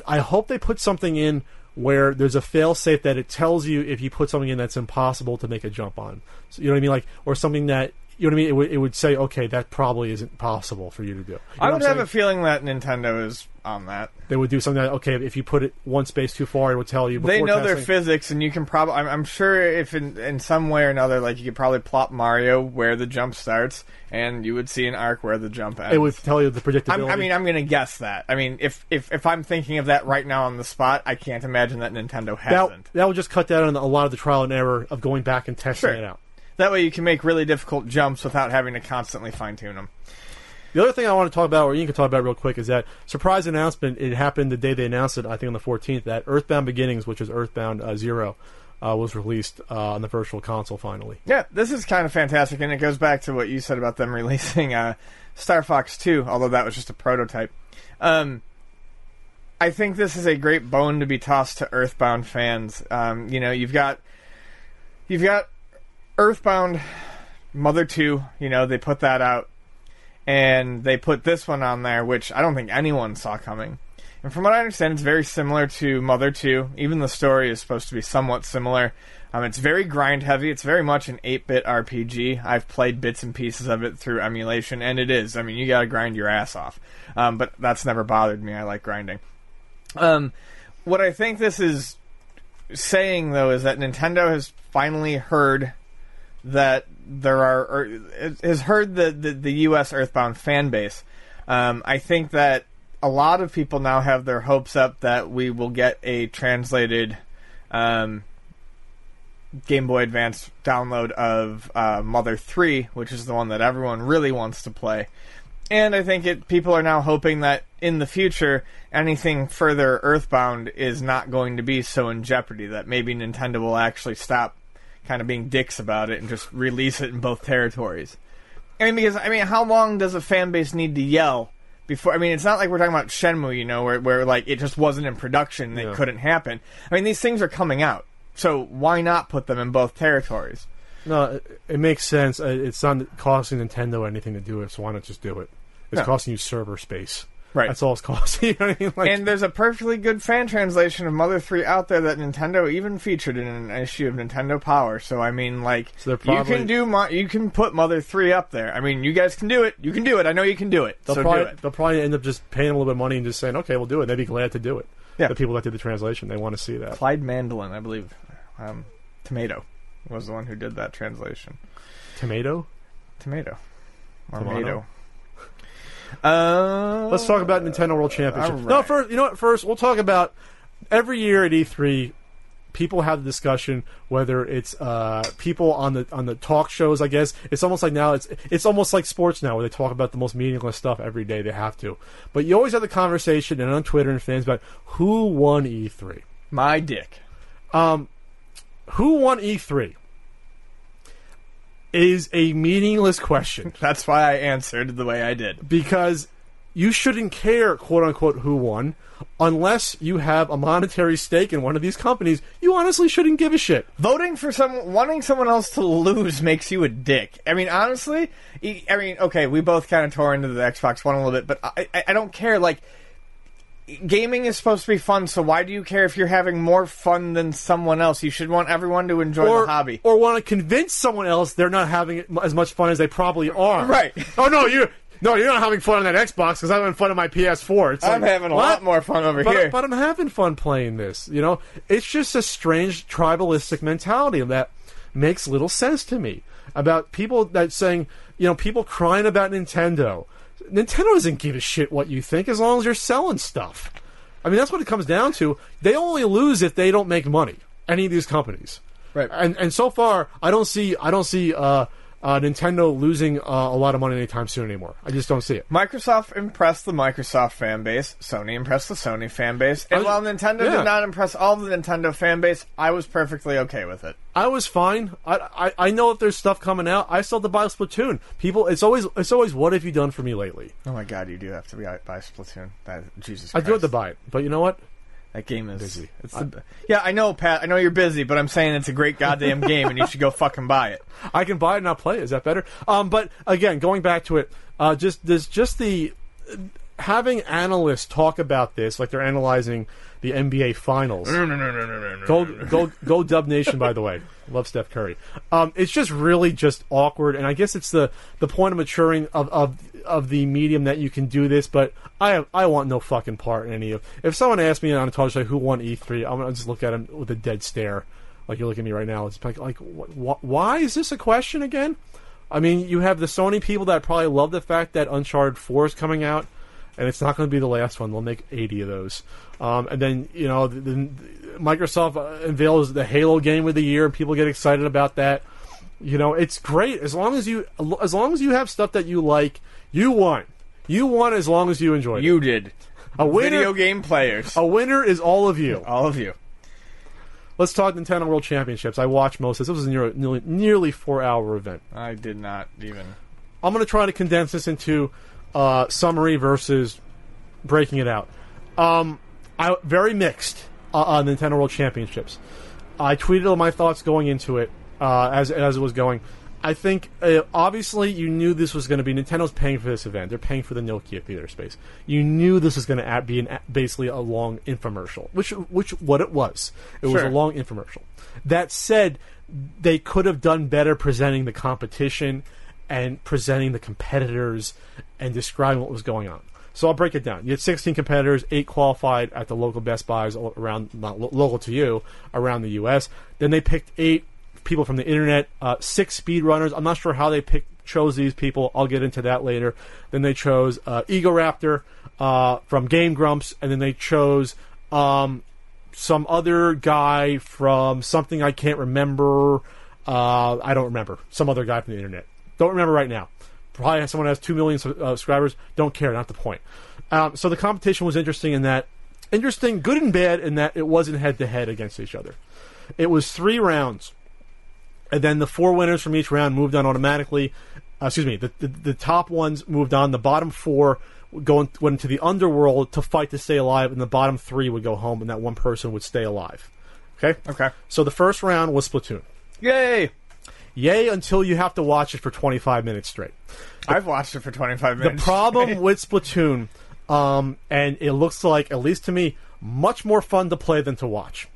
I hope they put something in where there's a failsafe that it tells you if you put something in that's impossible to make a jump on. So, you know what I mean? Like, or something that, you know what I mean? It would say, okay, that probably isn't possible for you to do. You know I would have a feeling that Nintendo is on that. They would do something that, okay, if you put it one space too far, it would tell you. They know their physics, and you can probably, I'm sure if in some way or another, like, you could probably plop Mario where the jump starts, and you would see an arc where the jump ends. It would tell you the predictability. I'm going to guess that. I mean, if I'm thinking of that right now on the spot, I can't imagine that Nintendo hasn't. That would just cut down on a lot of the trial and error of going back and testing it out. That way you can make really difficult jumps without having to constantly fine-tune them. The other thing I want to talk about, or you can talk about real quick, is that surprise announcement. It happened the day they announced it, I think on the 14th, that Earthbound Beginnings, which is Earthbound Zero, was released on the Virtual Console finally. Yeah, this is kind of fantastic, and it goes back to what you said about them releasing Star Fox 2, although that was just a prototype. I think this is a great bone to be tossed to Earthbound fans. You know, you've got Earthbound Mother 2, you know, they put that out, and they put this one on there, which I don't think anyone saw coming. And from what I understand, it's very similar to Mother 2. Even the story is supposed to be somewhat similar. It's very grind-heavy. It's very much an 8-bit RPG. I've played bits and pieces of it through emulation, and it is. I mean, you gotta grind your ass off. But that's never bothered me. I like grinding. What I think this is saying, though, is that Nintendo has finally heard... that there are... has heard the U.S. Earthbound fan base. I think that a lot of people now have their hopes up that we will get a translated Game Boy Advance download of Mother 3, which is the one that everyone really wants to play. And I think people are now hoping that in the future, anything further Earthbound is not going to be so in jeopardy, that maybe Nintendo will actually stop kind of being dicks about it and just release it in both territories. Because how long does a fan base need to yell before... it's not like we're talking about Shenmue, you know, where like, it just wasn't in production and it couldn't happen. These things are coming out, so why not put them in both territories? No, it makes sense. It's not costing Nintendo anything to do it, so why not just do it? It's costing you server space. Right. That's all it's costing. You know what I mean? And there's a perfectly good fan translation of Mother 3 out there that Nintendo even featured in an issue of Nintendo Power. So probably... you can put Mother 3 up there. You guys can do it. You can do it. I know you can do it. They'll probably end up just paying them a little bit of money and just saying, okay, we'll do it. They'd be glad to do it. Yeah. The people that did the translation, they want to see that. Clyde Mandolin, I believe. Tomato was the one who did that translation. Tomato. Or tomato. Let's talk about Nintendo World Championships. Right. No, first, you know what? First, we'll talk about every year at E3. People have the discussion whether it's people on the talk shows. I guess it's almost like now it's almost like sports now, where they talk about the most meaningless stuff every day. They have to, but you always have the conversation and on Twitter and fans about who won E3. My dick. Who won E3 is a meaningless question. That's why I answered the way I did. Because you shouldn't care, quote-unquote, who won, unless you have a monetary stake in one of these companies. You honestly shouldn't give a shit. Voting for wanting someone else to lose makes you a dick. Honestly, okay, we both kind of tore into the Xbox One a little bit, but I don't care, gaming is supposed to be fun, so why do you care if you're having more fun than someone else? You should want everyone to enjoy the hobby. Or want to convince someone else they're not having as much fun as they probably are. Right. Oh, no, No, you're not having fun on that Xbox because I'm having fun on my PS4. It's I'm like, having a lot more fun over here. But I'm having fun playing this. You know, it's just a strange tribalistic mentality that makes little sense to me about people that saying, you know, people crying about Nintendo. Nintendo doesn't give a shit what you think as long as you're selling stuff. I mean, that's what it comes down to. They only lose if they don't make money. Any of these companies, right? And so far, I don't see Nintendo losing a lot of money anytime soon anymore. I just don't see it. Microsoft impressed the Microsoft fan base. Sony impressed the Sony fan base. And while Nintendo did not impress all the Nintendo fan base, I was perfectly okay with it. I was fine. I know if there's stuff coming out, I still have to buy Splatoon. People, it's always what have you done for me lately? Oh my God, you do have to buy Splatoon. That, Jesus Christ. I do have to buy it, but you know what? That game is busy. Yeah, I know, Pat. I know you're busy, but I'm saying it's a great goddamn game, and you should go fucking buy it. I can buy it and not play it. Is that better? But again, going back to it, having analysts talk about this, like they're analyzing the NBA Finals. Go Dub Nation, by the way. Love Steph Curry. It's just really just awkward, and I guess it's the point of maturing of the medium that you can do this, but I want no fucking part in any of... If someone asked me on a talk show who won E3, I'm going to just look at him with a dead stare, like you're looking at me right now. It's like why is this a question again? I mean, you have the Sony people that probably love the fact that Uncharted 4 is coming out, and it's not going to be the last one. They'll make 80 of those. And then, you know, Microsoft unveils the Halo game of the year, and people get excited about that. You know, it's great. As long as you have stuff that you like, you won. You won as long as you enjoyed it. You did. A winner, video game players. A winner is all of you. All of you. Let's talk Nintendo World Championships. I watched most of this. This was a nearly 4-hour event. I did not even. I'm going to try to condense this into summary versus breaking it out. Very mixed on Nintendo World Championships. I tweeted all my thoughts going into it. As it was going. I think, obviously, you knew this was going to be... Nintendo's paying for this event. They're paying for the Nokia theater space. You knew this was going to be basically a long infomercial, which it was. It was a long infomercial. That said, they could have done better presenting the competition and presenting the competitors and describing what was going on. So I'll break it down. You had 16 competitors, 8 qualified at the local Best Buys around... Not local to you, around the U.S. Then they picked 8... people from the internet, 6 speedrunners. I'm not sure how they chose these people. I'll get into that later. Then they chose Egoraptor from Game Grumps, and then they chose some other guy from something I can't remember. I don't remember. Some other guy from the internet. Don't remember right now. Probably someone has 2 million subscribers. Don't care. Not the point. So the competition was interesting in that. Interesting, good and bad, in that it wasn't head-to-head against each other. It was 3 rounds. And then the 4 winners from each round moved on automatically. The top ones moved on. The bottom 4 went into the underworld to fight to stay alive, and the bottom 3 would go home, and that one person would stay alive. Okay? Okay. So the first round was Splatoon. Yay! Yay, until you have to watch it for 25 minutes straight. I've watched it for 25 minutes. The problem with Splatoon, and it looks like, at least to me, much more fun to play than to watch.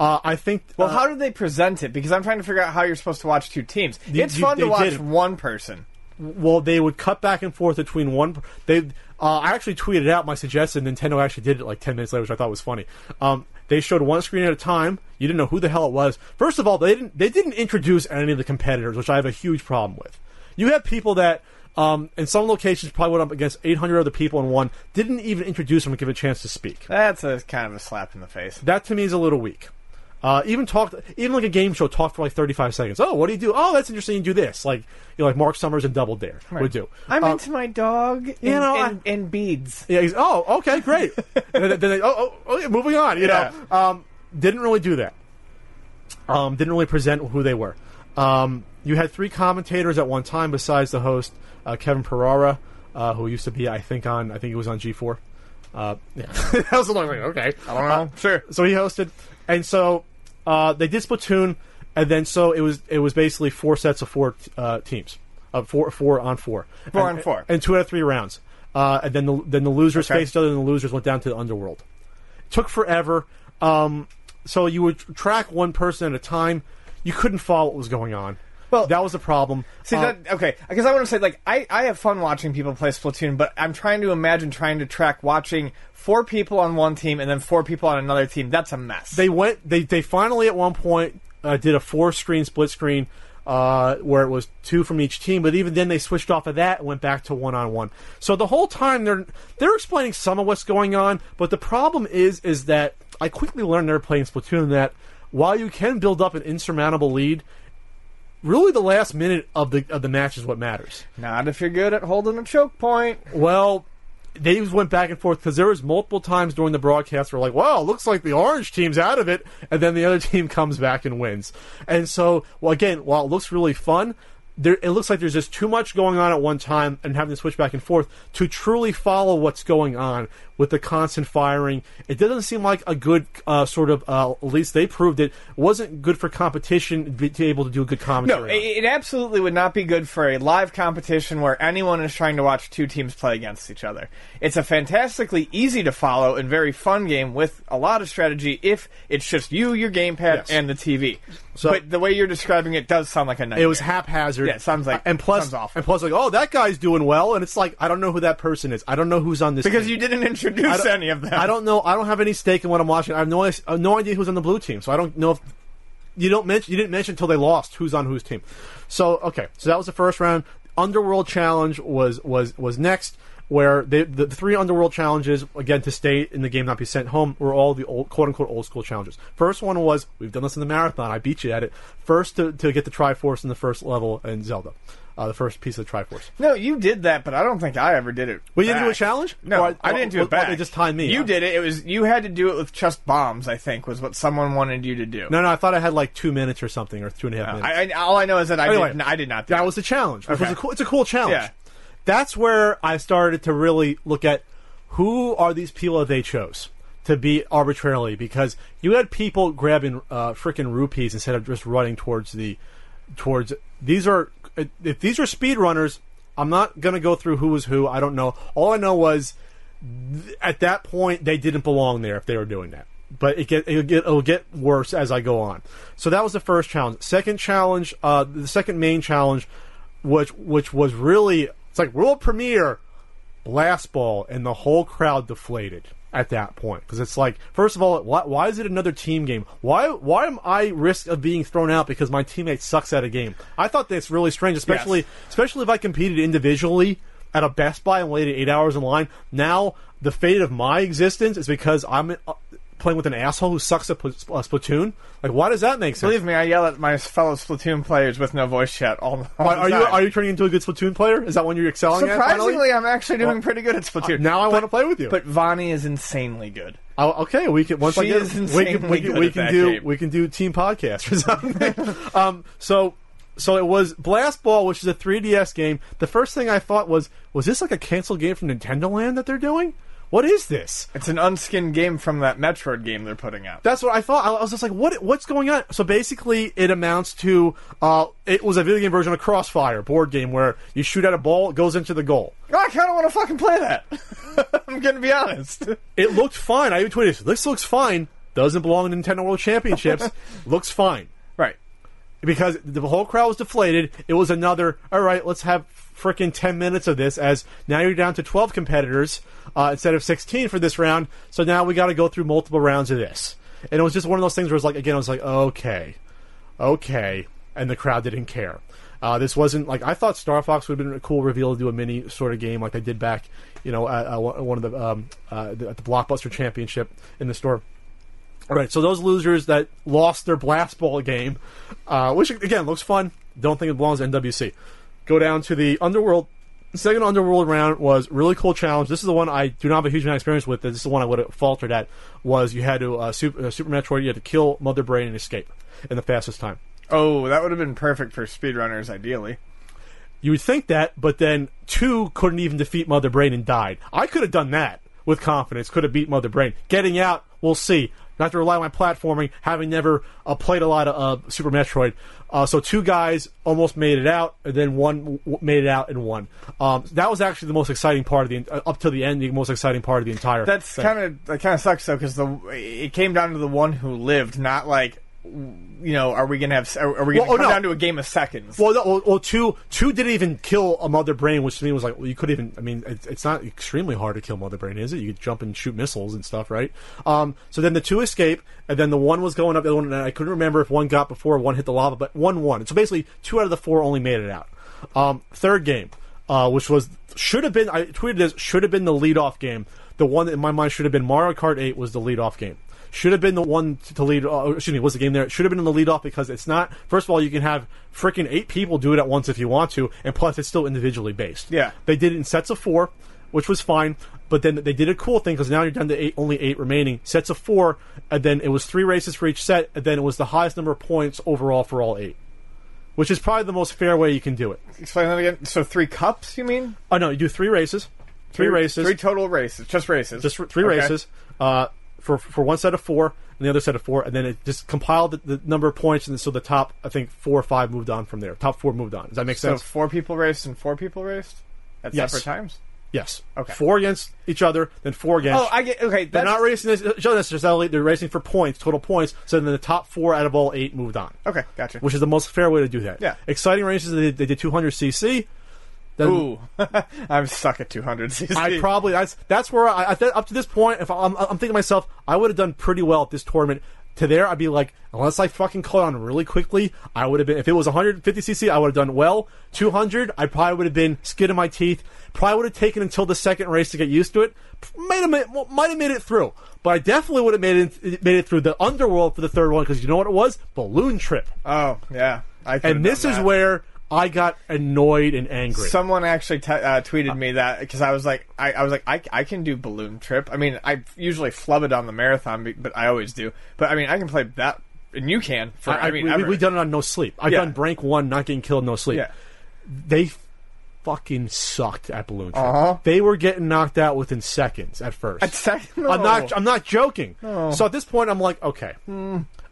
I think... Well, how did they present it? Because I'm trying to figure out how you're supposed to watch 2 teams. It's fun to watch one person. Well, they would cut back and forth between one... I actually tweeted out my suggestion. Nintendo actually did it like 10 minutes later, which I thought was funny. They showed one screen at a time. You didn't know who the hell it was. First of all, they didn't introduce any of the competitors, which I have a huge problem with. You have people that... in some locations, probably went up against 800 other people in one. Didn't even introduce them and give a chance to speak. That's kind of a slap in the face. That to me is a little weak. Even like a game show, talked for like 35 seconds. Oh, what do you do? Oh, that's interesting. You do this, like, you know, like Mark Summers and Double Dare would do. I'm into my dog, and beads. Yeah. Oh, okay, great. And then they, okay, moving on. You know, didn't really do that. Didn't really present who they were. You had 3 commentators at one time besides the host. Kevin Perara, who used to be, I think it was on G4. Yeah, that was a long way. Okay, I don't know. Sure. So he hosted, and so they did Splatoon, and then so it was basically 4 sets of 4 teams, four on four, and 2 out of 3 rounds. And then the losers faced each other, and the losers went down to the underworld. It took forever. So you would track one person at a time. You couldn't follow what was going on. Well, that was a problem. See, because I want to say, like, I have fun watching people play Splatoon, but I'm trying to imagine trying to track watching 4 people on one team and then 4 people on another team. That's a mess. They finally at one point did a 4-screen split screen where it was 2 from each team, but even then they switched off of that and went back to one-on-one. So the whole time they're explaining some of what's going on, but the problem is that I quickly learned they're playing Splatoon that while you can build up an insurmountable lead, really, the last minute of the match is what matters. Not if you're good at holding a choke point. Well, they just went back and forth because there was multiple times during the broadcast where like, wow, looks like the orange team's out of it, and then the other team comes back and wins. And so, well, again, while it looks really fun, it looks like there's just too much going on at one time and having to switch back and forth to truly follow what's going on with the constant firing. It doesn't seem like a good at least they proved it, wasn't good for competition to be able to do a good commentary. No, it absolutely would not be good for a live competition where anyone is trying to watch 2 teams play against each other. It's a fantastically easy to follow and very fun game with a lot of strategy if it's just you, your gamepad, and the TV. So, but the way you're describing it does sound like a nightmare. It was haphazard. Yeah, it sounds like sounds awful. And plus, like, oh, that guy's doing well, and it's like, I don't know who that person is. I don't know who's on this team. Because you didn't introduce any of them. I don't know. I don't have any stake in what I'm watching. I have no idea who's on the blue team, so I don't know if... You didn't mention until they lost who's on whose team. So, okay. So that was the first round. Underworld Challenge was next, where the 3 Underworld Challenges, again, to stay in the game, not be sent home, were all the quote-unquote old school challenges. First one was, we've done this in the marathon, I beat you at it. First to get the Triforce in the first level in Zelda. The first piece of the Triforce. No, you did that, but I don't think I ever did it. Well, you didn't do a challenge? No, I didn't do it back. They just timed me. You did it. It was you had to do it with just bombs, I think, was what someone wanted you to do. No, I thought I had like 2 minutes or something, or 2.5 minutes. All I know is that I did not do it. That was the challenge. Okay. It's a cool challenge. Yeah. That's where I started to really look at who are these people that they chose to be arbitrarily, because you had people grabbing frickin' rupees instead of just running towards these are... If these are speedrunners, I'm not going to go through who was who. I don't know. All I know was, at that point, they didn't belong there if they were doing that. But it'll get worse as I go on. So that was the first challenge. Second challenge, the second main challenge, which was really... It's like world premiere, blast ball, and the whole crowd deflated at that point. Because it's like, first of all, why is it another team game? Why am I risk of being thrown out because my teammate sucks at a game? I thought that's really strange, especially if I competed individually at a Best Buy and waited 8 hours in line. Now, the fate of my existence is because I'm playing with an asshole who sucks at Splatoon? Like, why does that make sense? Believe me, I yell at my fellow Splatoon players with no voice chat all the time. Are you turning into a good Splatoon player? Is that one you're excelling at? Surprisingly, I'm actually doing pretty good at Splatoon. Now I want to play with you. But Vani is insanely good. Okay, we can... Once she again, is insanely good we can do game. We can do team podcasts or something. So it was Blast Ball, which is a 3DS game. The first thing I thought was this like a canceled game from Nintendo Land that they're doing? What is this? It's an unskinned game from that Metroid game they're putting out. That's what I thought. I was just like, what's going on? So basically, it amounts to... it was a video game version of Crossfire, board game, where you shoot at a ball, it goes into the goal. I kind of want to fucking play that. I'm going to be honest. It looked fine. I even tweeted, this looks fine. Doesn't belong in Nintendo World Championships. Looks fine. Right. Because the whole crowd was deflated. It was another, all right, let's have... freaking 10 minutes of this, as now you're down to 12 competitors instead of 16 for this round, so now we got to go through multiple rounds of this. And it was just one of those things where it's like, again, I was like, okay, and the crowd didn't care. This wasn't like, I thought Star Fox would have been a cool reveal to do a mini sort of game like they did back, you know, one of the Blockbuster Championship in the store. All right, so those losers that lost their blast ball game, which again looks fun, don't think it belongs to NWC. Go down to the Underworld. The second Underworld round was really cool challenge. This is the one I do not have a huge amount of experience with. This is the one I would have faltered at. Was you had to Super Metroid, you had to kill Mother Brain and escape in the fastest time. Oh, that would have been perfect for speedrunners, ideally. You would think that, but then 2 couldn't even defeat Mother Brain and died. I could have done that with confidence. Could have beat Mother Brain. Getting out, we'll see. Not to rely on my platforming, having never played a lot of Super Metroid. So 2 guys almost made it out, and then one made it out and won. That was actually the most exciting part of the up to the end. The most exciting part of the entire. That kind of sucks though, because it came down to the one who lived, not like are we going to have... Are we going to come down to a game of seconds? Well, no, two didn't even kill a Mother Brain, which to me was like, well, you could even... I mean, it's not extremely hard to kill Mother Brain, is it? You could jump and shoot missiles and stuff, right? So then the two escape, and then the one was going up, the other one, and I couldn't remember if one got before, one hit the lava, but one won. So basically, 2 out of the 4 only made it out. Third game, which was... Should have been... I tweeted this, should have been the lead-off game. The one that in my mind should have been Mario Kart 8 was the lead-off game. Should have been the one to lead... was the game there? It should have been in the lead-off because it's not... First of all, you can have freaking 8 people do it at once if you want to, and plus it's still individually based. Yeah. They did it in sets of 4, which was fine, but then they did a cool thing because now you're down to only eight remaining. Sets of 4, and then it was 3 races for each set, and then it was the highest number of points overall for all 8. Which is probably the most fair way you can do it. Explain that again. So 3 cups, you mean? Oh, no, you do 3 races. Three races. 3 total races. Just races. Just 3 races. For one set of 4 and the other set of 4, and then it just compiled the number of points, and so the top, I think, 4 or 5 moved on from there. Top 4 moved on. Does that make sense? So 4 people raced and 4 people raced at separate times? Yes. Okay. 4 against each other, then 4 against... Oh, I get... Okay, they're not racing each other necessarily. They're racing for points, total points, so then the top 4 out of all 8 moved on. Okay, gotcha. Which is the most fair way to do that. Yeah. Exciting races, they did 200cc. Then, ooh, I'm stuck at 200cc. That's where up to this point, if I'm thinking to myself, I would have done pretty well at this tournament. To there, I'd be like, unless I fucking caught on really quickly, I would have been... If it was 150cc, I would have done well. 200, I probably would have been skid in my teeth. Probably would have taken until the second race to get used to it. Might have made it through. But I definitely would have made it through the underworld for the third one, because you know what it was? Balloon Trip. Oh, yeah. This is where... I got annoyed and angry. Someone actually tweeted me that because I was like, I can do Balloon Trip. I mean, I usually flub it on the marathon, but I always do. But I mean, I can play that, and you can. We've done it on No Sleep. I've done Brank 1, Not Getting Killed, No Sleep. Yeah. They fucking sucked at Balloon Trip. Uh-huh. They were getting knocked out within seconds at first. At seconds? No. I'm not joking. No. So at this point, I'm like, okay.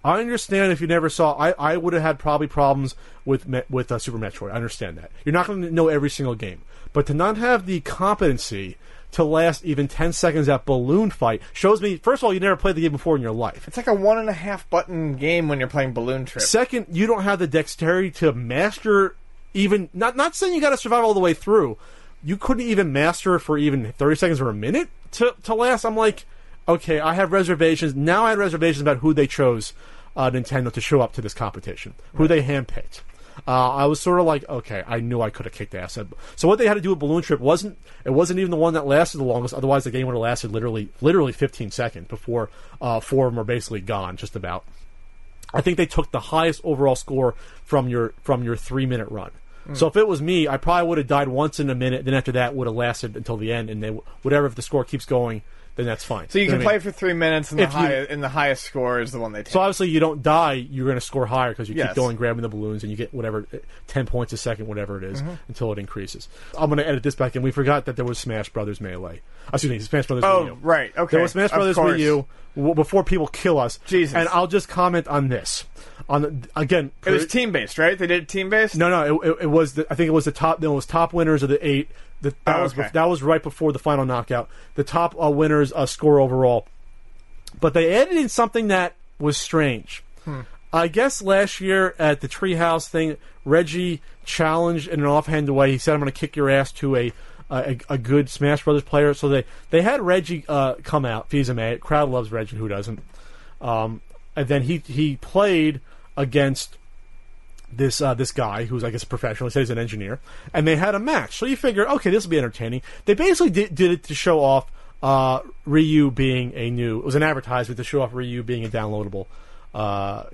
I understand if you never saw... I would have had probably problems with Super Metroid. I understand that. You're not going to know every single game. But to not have the competency to last even 10 seconds at Balloon Fight shows me... First of all, you never played the game before in your life. It's like a 1.5 button game when you're playing Balloon Trip. Second, you don't have the dexterity to master even... Not saying you got to survive all the way through. You couldn't even master for even 30 seconds or a minute to last. I'm like... Okay, I have reservations. Now I had reservations about who they chose, Nintendo, to show up to this competition. Who they handpicked. I was sort of like, okay, I knew I could have kicked ass. So what they had to do with Balloon Trip wasn't even the one that lasted the longest. Otherwise, the game would have lasted literally 15 seconds before 4 of them were basically gone, just about. I think they took the highest overall score from your 3-minute run. So if it was me, I probably would have died once in a minute. Then after that, would have lasted until the end. And if the score keeps going... then that's fine. So you can play for 3 minutes, and the highest score is the one they take. So obviously you don't die, you're going to score higher because you keep going, grabbing the balloons, and you get whatever, 10 points a second, whatever it is, until it increases. I'm going to edit this back in. We forgot that there was Smash Brothers Melee. Excuse me, Smash Brothers Wii U. Oh, right, okay. There was Smash Brothers Wii U before people kill us. Jesus. And I'll just comment on this. It was team-based, right? They did it team-based? No, it was... I think it was top winners of the 8... That was right before the final knockout. The top winners score overall. But they added in something that was strange. I guess last year at the Treehouse thing, Reggie challenged in an offhand way. He said, I'm going to kick your ass to a good Smash Brothers player. So they had Reggie come out, Fils-Aimé. Crowd loves Reggie, who doesn't? And then he played against... This guy, who's, I guess, a professional, he said he's an engineer, and they had a match. So you figure, okay, this will be entertaining. They basically did it to show off Ryu being it was an advertisement to show off Ryu being a downloadable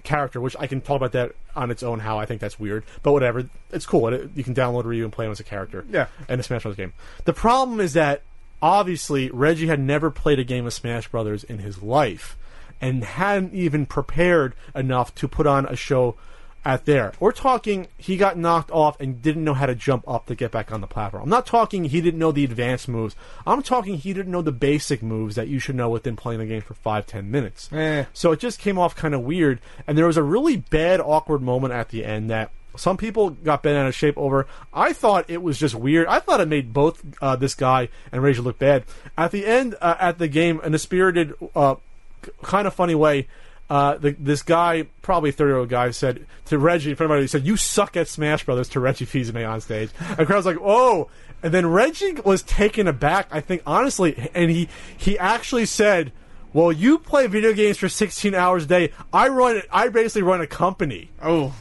character, which I can talk about that on its own, how I think that's weird, but whatever. It's cool. You can download Ryu and play him as a character in a Smash Bros. Game. The problem is that, obviously, Reggie had never played a game of Smash Brothers in his life, and hadn't even prepared enough to put on a show at there. We're talking he got knocked off and didn't know how to jump up to get back on the platform. I'm not talking he didn't know the advanced moves. I'm talking he didn't know the basic moves that you should know within playing the game for 5-10 minutes. So it just came off kind of weird, and there was a really bad, awkward moment at the end that some people got bent out of shape over. I thought it was just weird. I thought it made both this guy and Reggie look bad. At the end, at the game, in a spirited, kind of funny way, This guy, probably 30-year-old guy, said to Reggie, he said, "You suck at Smash Brothers," to Reggie Fils-Aimé on stage. And the crowd's like, "Oh!" And then Reggie was taken aback, I think, honestly, and he actually said, "Well, you play video games for 16 hours a day. I basically run a company." Oh.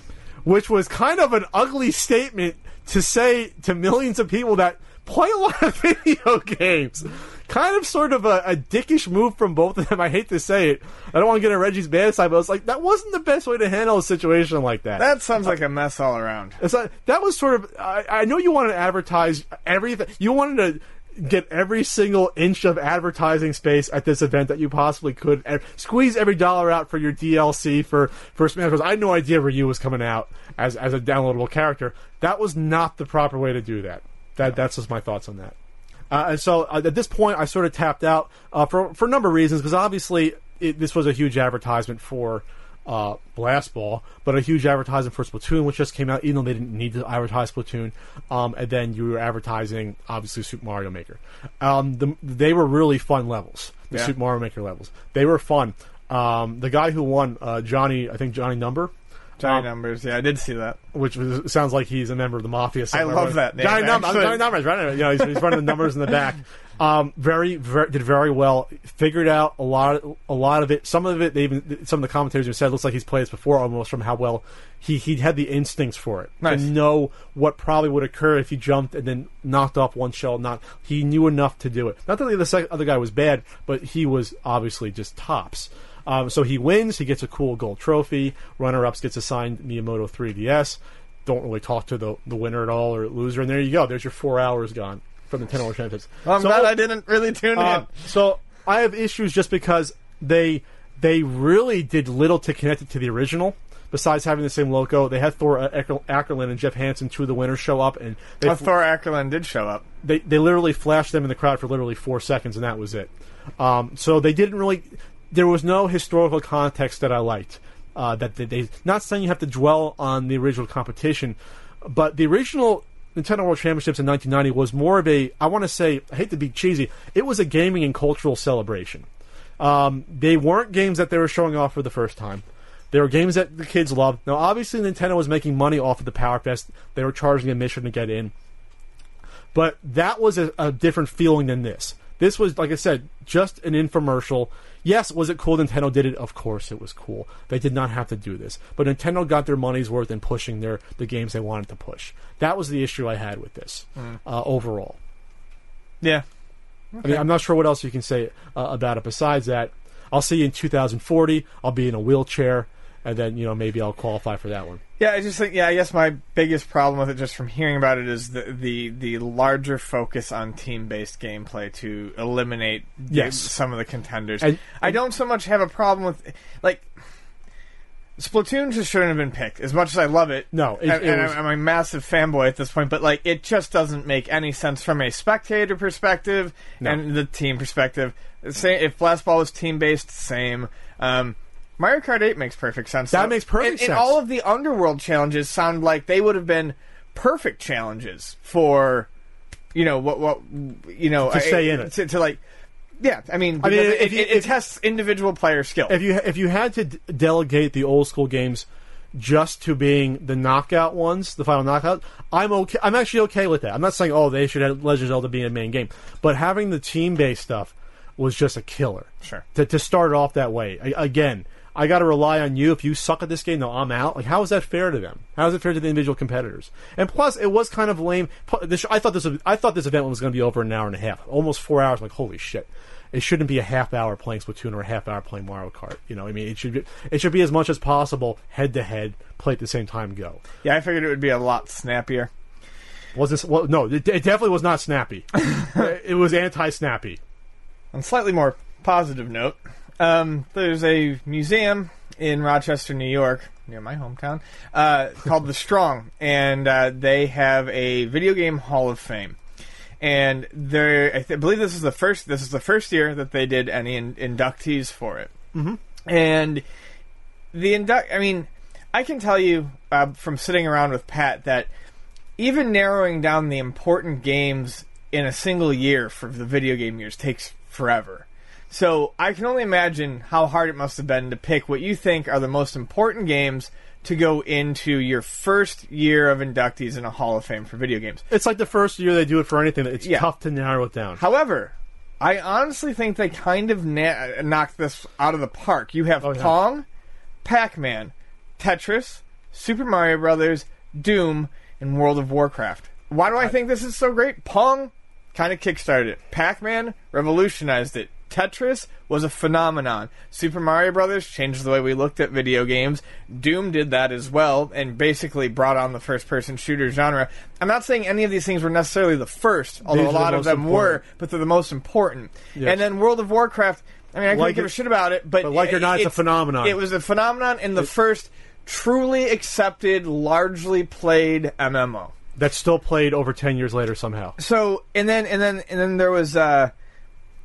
Which was kind of an ugly statement to say to millions of people that play a lot of video games. Kind of sort of a dickish move from both of them. I hate to say it. I don't want to get on Reggie's bad side, but I was like, that wasn't the best way to handle a situation like that. That sounds like a mess all around. That was sort of... I know you wanted to advertise everything. You wanted to get every single inch of advertising space at this event that you possibly could. And squeeze every dollar out for your DLC for Smash Bros. I had no idea Ryu was coming out as a downloadable character. That was not the proper way to do that. That's just my thoughts on that. So at this point, I sort of tapped out for a number of reasons, because obviously this was a huge advertisement for Blast Ball, but a huge advertisement for Splatoon, which just came out, even though they didn't need to advertise Splatoon. And then you were advertising, obviously, Super Mario Maker. They were really fun levels, the Super Mario Maker levels. They were fun. The guy who won, Johnny Number. Johnny Numbers, yeah, I did see that. Which sounds like he's a member of the mafia. Somewhere. I love that name. Johnny Numbers, right? You know, he's running the numbers in the back. Did very well. Figured out a lot of it. Some of it, some of the commentators have said, looks like he's played this before, almost, from how well he had the instincts for it. Nice. To know what probably would occur if he jumped and then knocked off one shell. He knew enough to do it. Not that the other guy was bad, but he was obviously just tops. So he wins. He gets a cool gold trophy. Runner-ups gets assigned Miyamoto 3DS. Don't really talk to the winner at all or loser. And there you go. There's your 4 hours gone from Nintendo World Championships. I'm glad I didn't really tune in. So I have issues just because they really did little to connect it to the original. Besides having the same logo, they had Thor Akerlund and Jeff Hansen, two of the winners, show up. And Thor Akerlund did show up. They literally flashed them in the crowd for literally 4 seconds, and that was it. So they didn't really... There was no historical context that I liked. Not saying you have to dwell on the original competition, but the original Nintendo World Championships in 1990 was more of a, I want to say, I hate to be cheesy, it was a gaming and cultural celebration. They weren't games that they were showing off for the first time. They were games that the kids loved. Now, obviously, Nintendo was making money off of the Power Fest. They were charging admission to get in. But that was a different feeling than this. This was, like I said, just an infomercial. Yes, was it cool Nintendo did it? Of course it was cool. They did not have to do this. But Nintendo got their money's worth in pushing the games they wanted to push. That was the issue I had with this overall. Yeah. Okay. I mean, I'm not sure what else you can say about it besides that. I'll see you in 2040. I'll be in a wheelchair. And then, you know, maybe I'll qualify for that one. Yeah, I just think, I guess my biggest problem with it, just from hearing about it, is the larger focus on team-based gameplay to eliminate some of the contenders. I don't so much have a problem with, like, Splatoon just shouldn't have been picked. As much as I love it, I'm a massive fanboy at this point, but like it just doesn't make any sense from a spectator perspective and the team perspective. Same, if Blast Ball was team-based, same. Mario Kart 8 makes perfect sense. That makes perfect sense. And all of the Underworld challenges sound like they would have been perfect challenges for, you know, what you know, to stay in it. To like, yeah, I mean it tests individual player skill. If you had to delegate the old school games just to being the knockout ones, the final knockout, I'm okay. I'm actually okay with that. I'm not saying they should have Legend of Zelda be a main game, but having the team based stuff was just a killer. Sure. To start off that way again. I got to rely on you. If you suck at this game, though, I'm out. Like, how is that fair to them? How is it fair to the individual competitors? And plus, it was kind of lame. I thought this event was going to be over an hour and a half, almost 4 hours. I'm like, holy shit! It shouldn't be a half hour playing Splatoon or a half hour playing Mario Kart. You know, I mean, it should be as much as possible head to head, play at the same time, go. Yeah, I figured it would be a lot snappier. It definitely was not snappy. It was anti-snappy. On a slightly more positive note. There's a museum in Rochester, New York, near my hometown, called The Strong, and they have a Video Game Hall of Fame. And I believe this is the first year that they did any inductees for it. Mm-hmm. And I can tell you from sitting around with Pat that even narrowing down the important games in a single year for the video game years takes forever. So I can only imagine how hard it must have been to pick what you think are the most important games to go into your first year of inductees in a Hall of Fame for video games. It's like the first year they do it for anything. It's tough to narrow it down. However, I honestly think they kind of knocked this out of the park. You have Pong, Pac-Man, Tetris, Super Mario Brothers, Doom, and World of Warcraft. Why do I think this is so great? Pong kind of kickstarted it. Pac-Man revolutionized it. Tetris was a phenomenon. Super Mario Brothers changed the way we looked at video games. Doom did that as well, and basically brought on the first-person shooter genre. I'm not saying any of these things were necessarily the first, although a lot of them were, but they're the most important. Yes. And then World of Warcraft, I mean, I couldn't give a shit about it, but like it or not, it's a phenomenon. It was a phenomenon in the first truly accepted, largely played MMO. That's still played over 10 years later somehow. So, and then there was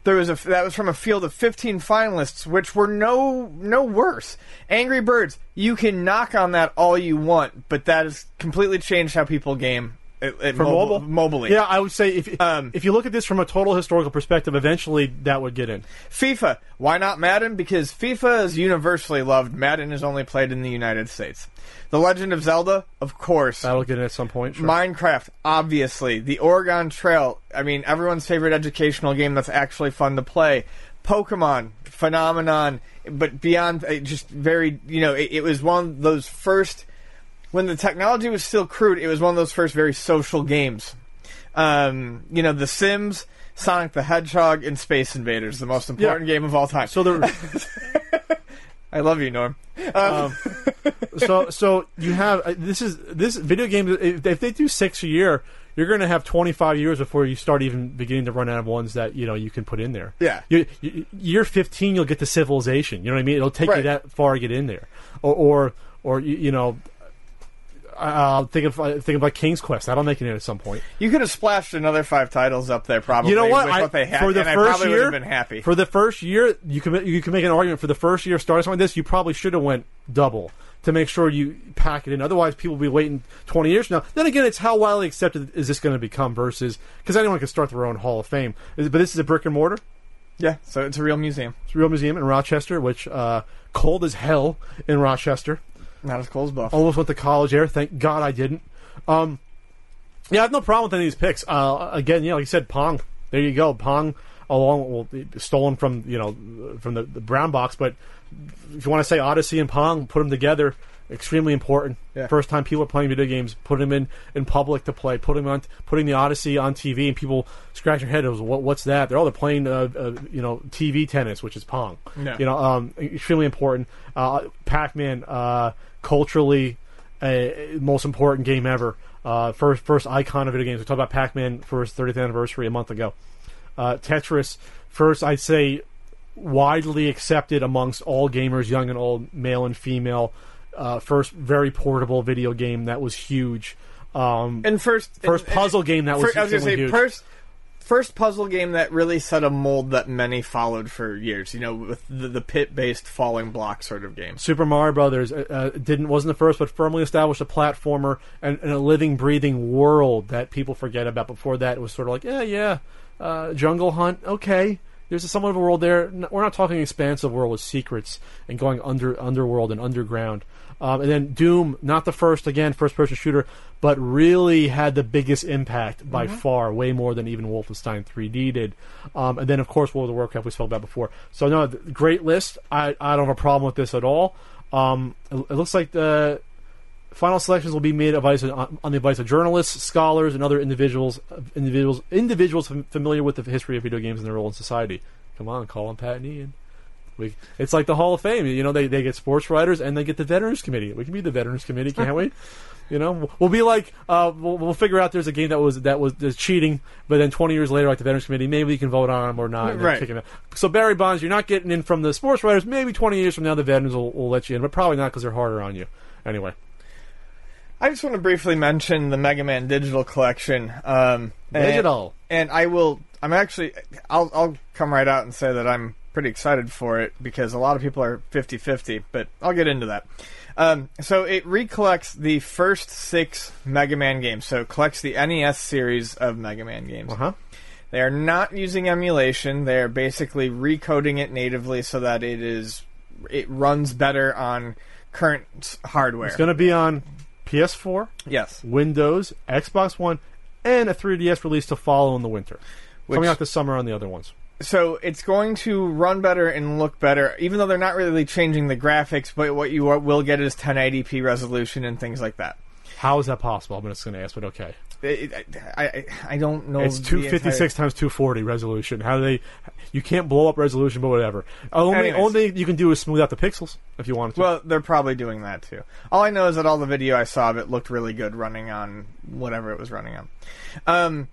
that was from a field of 15 finalists, which were no worse. Angry Birds, you can knock on that all you want, but that has completely changed how people game at mobile. Yeah, I would say if you look at this from a total historical perspective, eventually that would get in. FIFA, why not Madden? Because FIFA is universally loved. Madden is only played in the United States. The Legend of Zelda, of course. That'll get in at some point. Sure. Minecraft, obviously. The Oregon Trail, I mean, everyone's favorite educational game that's actually fun to play. Pokemon, phenomenon, but beyond, just very, it was one of those first, when the technology was still crude, it was one of those first very social games. The Sims, Sonic the Hedgehog, and Space Invaders, the most important game of all time. So I love you, Norm. So you have this video game. If they do 6 a year, you're going to have 25 years before you start even beginning to run out of ones that you can put in there. Yeah, year 15, you'll get to Civilization. You know what I mean? It'll take you that far to get in there, or you know. Think of like King's Quest. That'll make it in at some point. You could have splashed another 5 titles up there, probably. You know what? What they had, for the first year, would have been happy. For the first year, you can make an argument. For the first year, starting something like this, you probably should have went double to make sure you pack it in. Otherwise, people will be waiting 20 years from now. Then again, it's how widely accepted is this going to become versus, because anyone can start their own Hall of Fame. But this is a brick and mortar. Yeah, so it's a real museum. It's a real museum in Rochester, which cold as hell in Rochester. Not as cold as Buff. Almost went to college air. Thank God I didn't. I have no problem with any of these picks. Again, like you said, Pong. There you go. Pong, stolen from from the brown box. But if you want to say Odyssey and Pong, put them together. Extremely important. Yeah. First time people are playing video games, put them in public to play. Putting the Odyssey on TV, and people scratch their head. What's that? They're playing TV tennis, which is Pong. Yeah. Extremely important. Pac-Man, culturally, most important game ever. First icon of video games. We talked about Pac-Man for his 30th anniversary a month ago. Tetris, first I'd say widely accepted amongst all gamers, young and old, male and female. First very portable video game that was huge. And first puzzle game that was huge. First puzzle game that really set a mold that many followed for years, with the pit-based falling block sort of game. Super Mario Brothers wasn't the first, but firmly established a platformer and a living, breathing world that people forget about. Before that, it was sort of like, Jungle Hunt, okay. There's somewhat of a world there. We're not talking expansive world with secrets and going underworld and underground. And then Doom, not the first, again, first-person shooter, but really had the biggest impact by far, way more than even Wolfenstein 3D did. And then, of course, World of Warcraft we spoke about before. So, no, great list. I don't have a problem with this at all. It looks like the final selections will be made on the advice of journalists, scholars, and other individuals familiar with the history of video games and their role in society. Come on, call them Pat and Ian. It's like the Hall of Fame. They get sports writers and they get the Veterans Committee. We can be the Veterans Committee, can't we? We'll be like we'll figure out there's a game that was cheating, but then 20 years later, like the Veterans Committee, maybe you can vote on them or not. Right. Kick them out. So Barry Bonds, you're not getting in from the sports writers. Maybe 20 years from now, the veterans will let you in, but probably not because they're harder on you. Anyway. I just want to briefly mention the Mega Man Digital Collection. Digital. And I'll come right out and say that I'm pretty excited for it because a lot of people are 50-50, but I'll get into that. So it recollects the first 6 Mega Man games. So it collects the NES series of Mega Man games. Uh-huh. They are not using emulation. They are basically recoding it natively so that it runs better on current hardware. It's going to be on PS4, yes, Windows, Xbox One, and a 3DS release to follow in the winter. Coming out this summer on the other ones. So it's going to run better and look better, even though they're not really changing the graphics, but what you will get is 1080p resolution and things like that. How is that possible? I'm just going to ask, but okay. I don't know. It's 256 times 240 resolution. How do they... You can't blow up resolution, but whatever. Only thing you can do is smooth out the pixels, if you want to. Well, they're probably doing that, too. All I know is that all the video I saw of it looked really good running on whatever it was running on.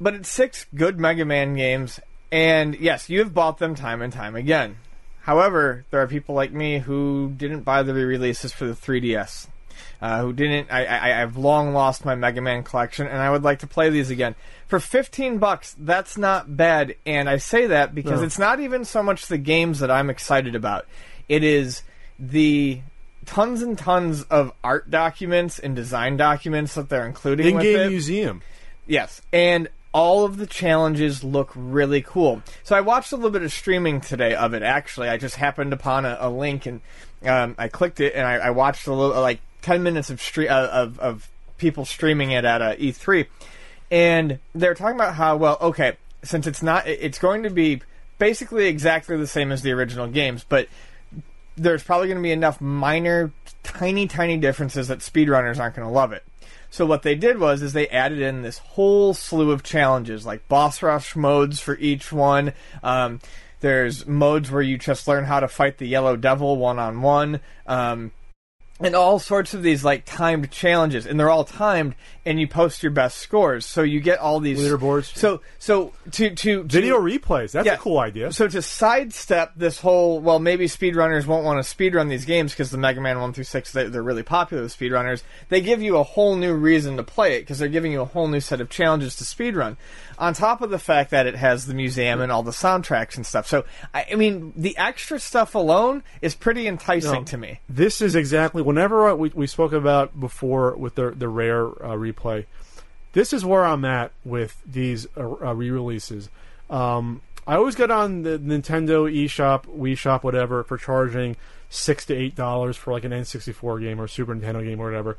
But it's 6 good Mega Man games, and yes, you have bought them time and time again. However, there are people like me who didn't buy the re-releases for the 3DS. I've long lost my Mega Man collection, and I would like to play these again. For $15, that's not bad, and I say that because it's not even so much the games that I'm excited about. It is the tons and tons of art documents and design documents that they're including in-game with it. In-game museum. Yes, and all of the challenges look really cool. So I watched a little bit of streaming today of it, actually. I just happened upon a link, and I clicked it, and I watched a little, 10 minutes of people streaming it at E3, and they're talking about how, since it's going to be basically exactly the same as the original games, but there's probably going to be enough minor, tiny, tiny differences that speedrunners aren't going to love it. So what they did was they added in this whole slew of challenges, like boss rush modes for each one. There's modes where you just learn how to fight the Yellow Devil one-on-one, and all sorts of these timed challenges, and they're all timed, and you post your best scores, so you get all these leaderboards. So to video replays, that's a cool idea. So to sidestep this whole, maybe speedrunners won't want to speedrun these games because the Mega Man 1 through 6, they're really popular with speedrunners. They give you a whole new reason to play it because they're giving you a whole new set of challenges to speedrun. On top of the fact that it has the museum and all the soundtracks and stuff, so I mean the extra stuff alone is pretty enticing to me. This is exactly what. Whenever we spoke about before with the Rare replay, this is where I'm at with these re-releases. I always get on the Nintendo eShop, Wii Shop, whatever, for charging $6 to $8 for an N64 game or Super Nintendo game or whatever.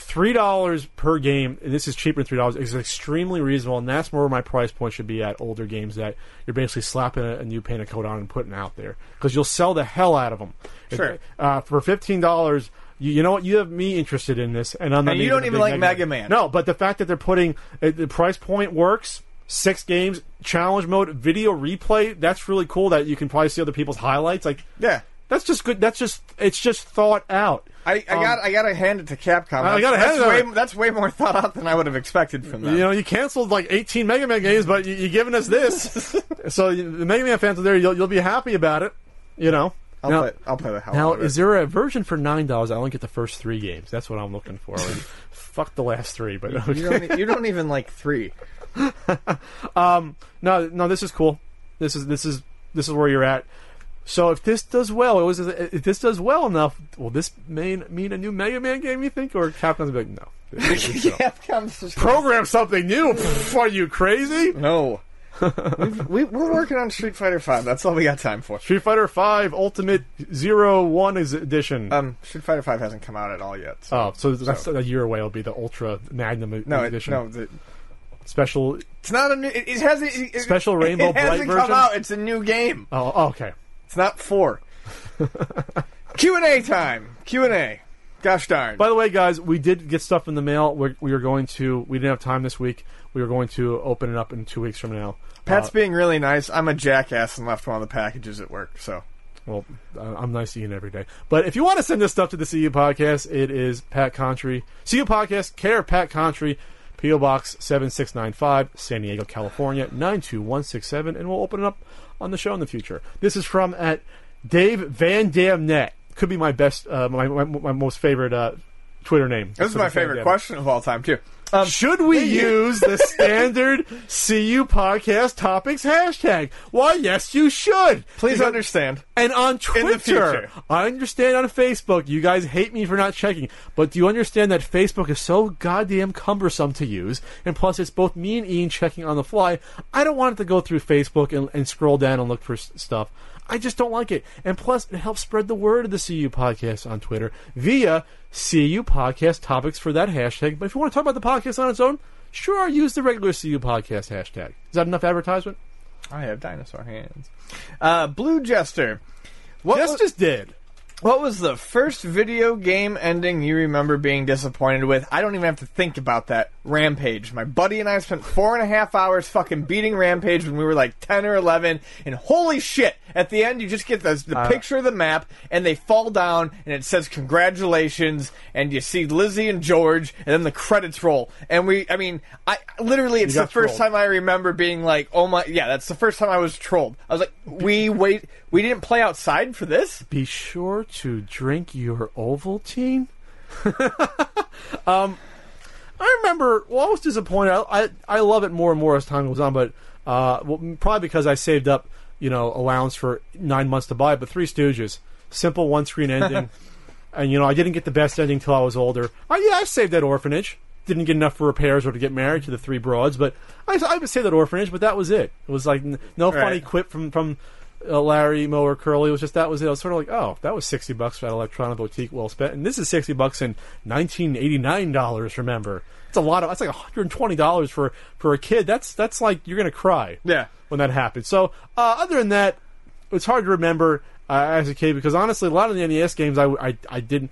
$3 per game, and this is cheaper than $3, is extremely reasonable, and that's where my price point should be at older games that you're basically slapping a new paint of coat on and putting out there. Because you'll sell the hell out of them. Sure. For $15, you know what? You have me interested in this. And you don't even like Mega Man. No, but the fact that they're putting... the price point works. 6 games, challenge mode, video replay. That's really cool that you can probably see other people's highlights. Yeah. That's just good. It's just thought out. I gotta hand it to Capcom. That's way more thought out than I would have expected from them. You know, you canceled 18 Mega Man games, but you're giving us this. So the Mega Man fans are there. You'll be happy about it. You know. I'll play the hell out of it. Now, is there a version for $9? I only get the first 3 games. That's what I'm looking for. Fuck the last 3, but okay. You don't even like 3. No, this is cool. This is where you're at. So if this does well, if this does well enough, will this mean a new Mega Man game? You think, or Capcom's like, no? Capcom's just program something new. Are you crazy? No, we're working on Street Fighter V. That's all we got time for. Street Fighter V Ultimate 01 is edition. Street Fighter V hasn't come out at all yet. So that's a year away. It'll be the Ultra Magnum edition. Special. It's not a new. It hasn't. Special Rainbow Bright version. It hasn't come out. It's a new game. Oh, okay. It's not 4. Q&A time. Q&A. Gosh darn. By the way, guys, we did get stuff in the mail. We didn't have time this week. We were going to open it up in 2 weeks from now. Pat's being really nice. I'm a jackass and left one of the packages at work, so... Well, I'm nice to Ian every day. But if you want to send this stuff to the CU Podcast, it is Pat Contri. CU Podcast, care of Pat Contri. P.O. Box 7695, San Diego, California, 92167, and we'll open it up on the show in the future. This is from at Dave Van Dam Net. Could be my best, my most favorite Twitter name. This is my favorite question of all time, too. Should we use the standard CU podcast topics hashtag? Why, yes, you should. Please understand. And on Twitter, I understand on Facebook, you guys hate me for not checking, but do you understand that Facebook is so goddamn cumbersome to use, and plus it's both me and Ian checking on the fly. I don't want it to go through Facebook and scroll down and look for stuff. I just don't like it. And plus, it helps spread the word of the CU podcast on Twitter via CU podcast topics for that hashtag. But if you want to talk about the podcast on its own, sure, use the regular CU podcast hashtag. Is that enough advertisement? I have dinosaur hands. Blue Jester. What was the first video game ending you remember being disappointed with? I don't even have to think about that. Rampage. My buddy and I spent 4.5 hours fucking beating Rampage when we were like 10 or 11, and holy shit, at the end you just get the picture of the map, and they fall down, and it says congratulations, and you see Lizzie and George, and then the credits roll. And it's the first time I remember being like, oh my, yeah, that's the first time I was trolled. I was like, we didn't play outside for this? Be sure to drink your Ovaltine. I remember, I was disappointed. I love it more and more as time goes on, but probably because I saved up, allowance for 9 months to buy it. But Three Stooges, simple one-screen ending, and I didn't get the best ending till I was older. I saved that orphanage. Didn't get enough for repairs or to get married to the three broads, but I would save that orphanage. But that was it. It was like no funny quip from Larry, Moe, or Curly. It was just, that was it. I was sort of like, oh, that was $60 for that Electronic Boutique well spent, and this is $60 in $1989, remember. It's a lot of, that's like $120 for a kid. That's like, you're going to cry when that happens. So, other than that, it's hard to remember as a kid, because honestly, a lot of the NES games I didn't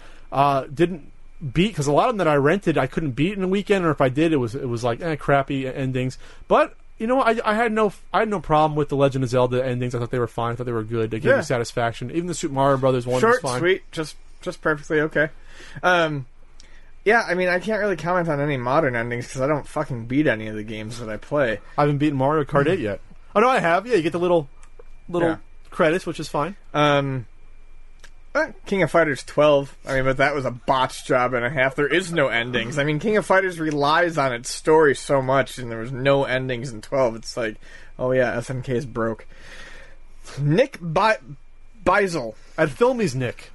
beat, because a lot of them that I rented, I couldn't beat in a weekend, or if I did, it was like, crappy endings. But, I had no problem with the Legend of Zelda endings. I thought they were fine. I thought they were good. They gave me satisfaction. Even the Super Mario Brothers one was fine. Short, sweet, just perfectly okay. I can't really comment on any modern endings because I don't fucking beat any of the games that I play. I haven't beaten Mario Kart 8 yet. Oh, no, I have. Yeah, you get the little credits, which is fine. King of Fighters 12, but that was a botched job and a half. There is no endings. King of Fighters relies on its story so much, and there was no endings in 12. It's like, oh yeah, SNK is broke. Nick Beisel. I'd film these, Nick.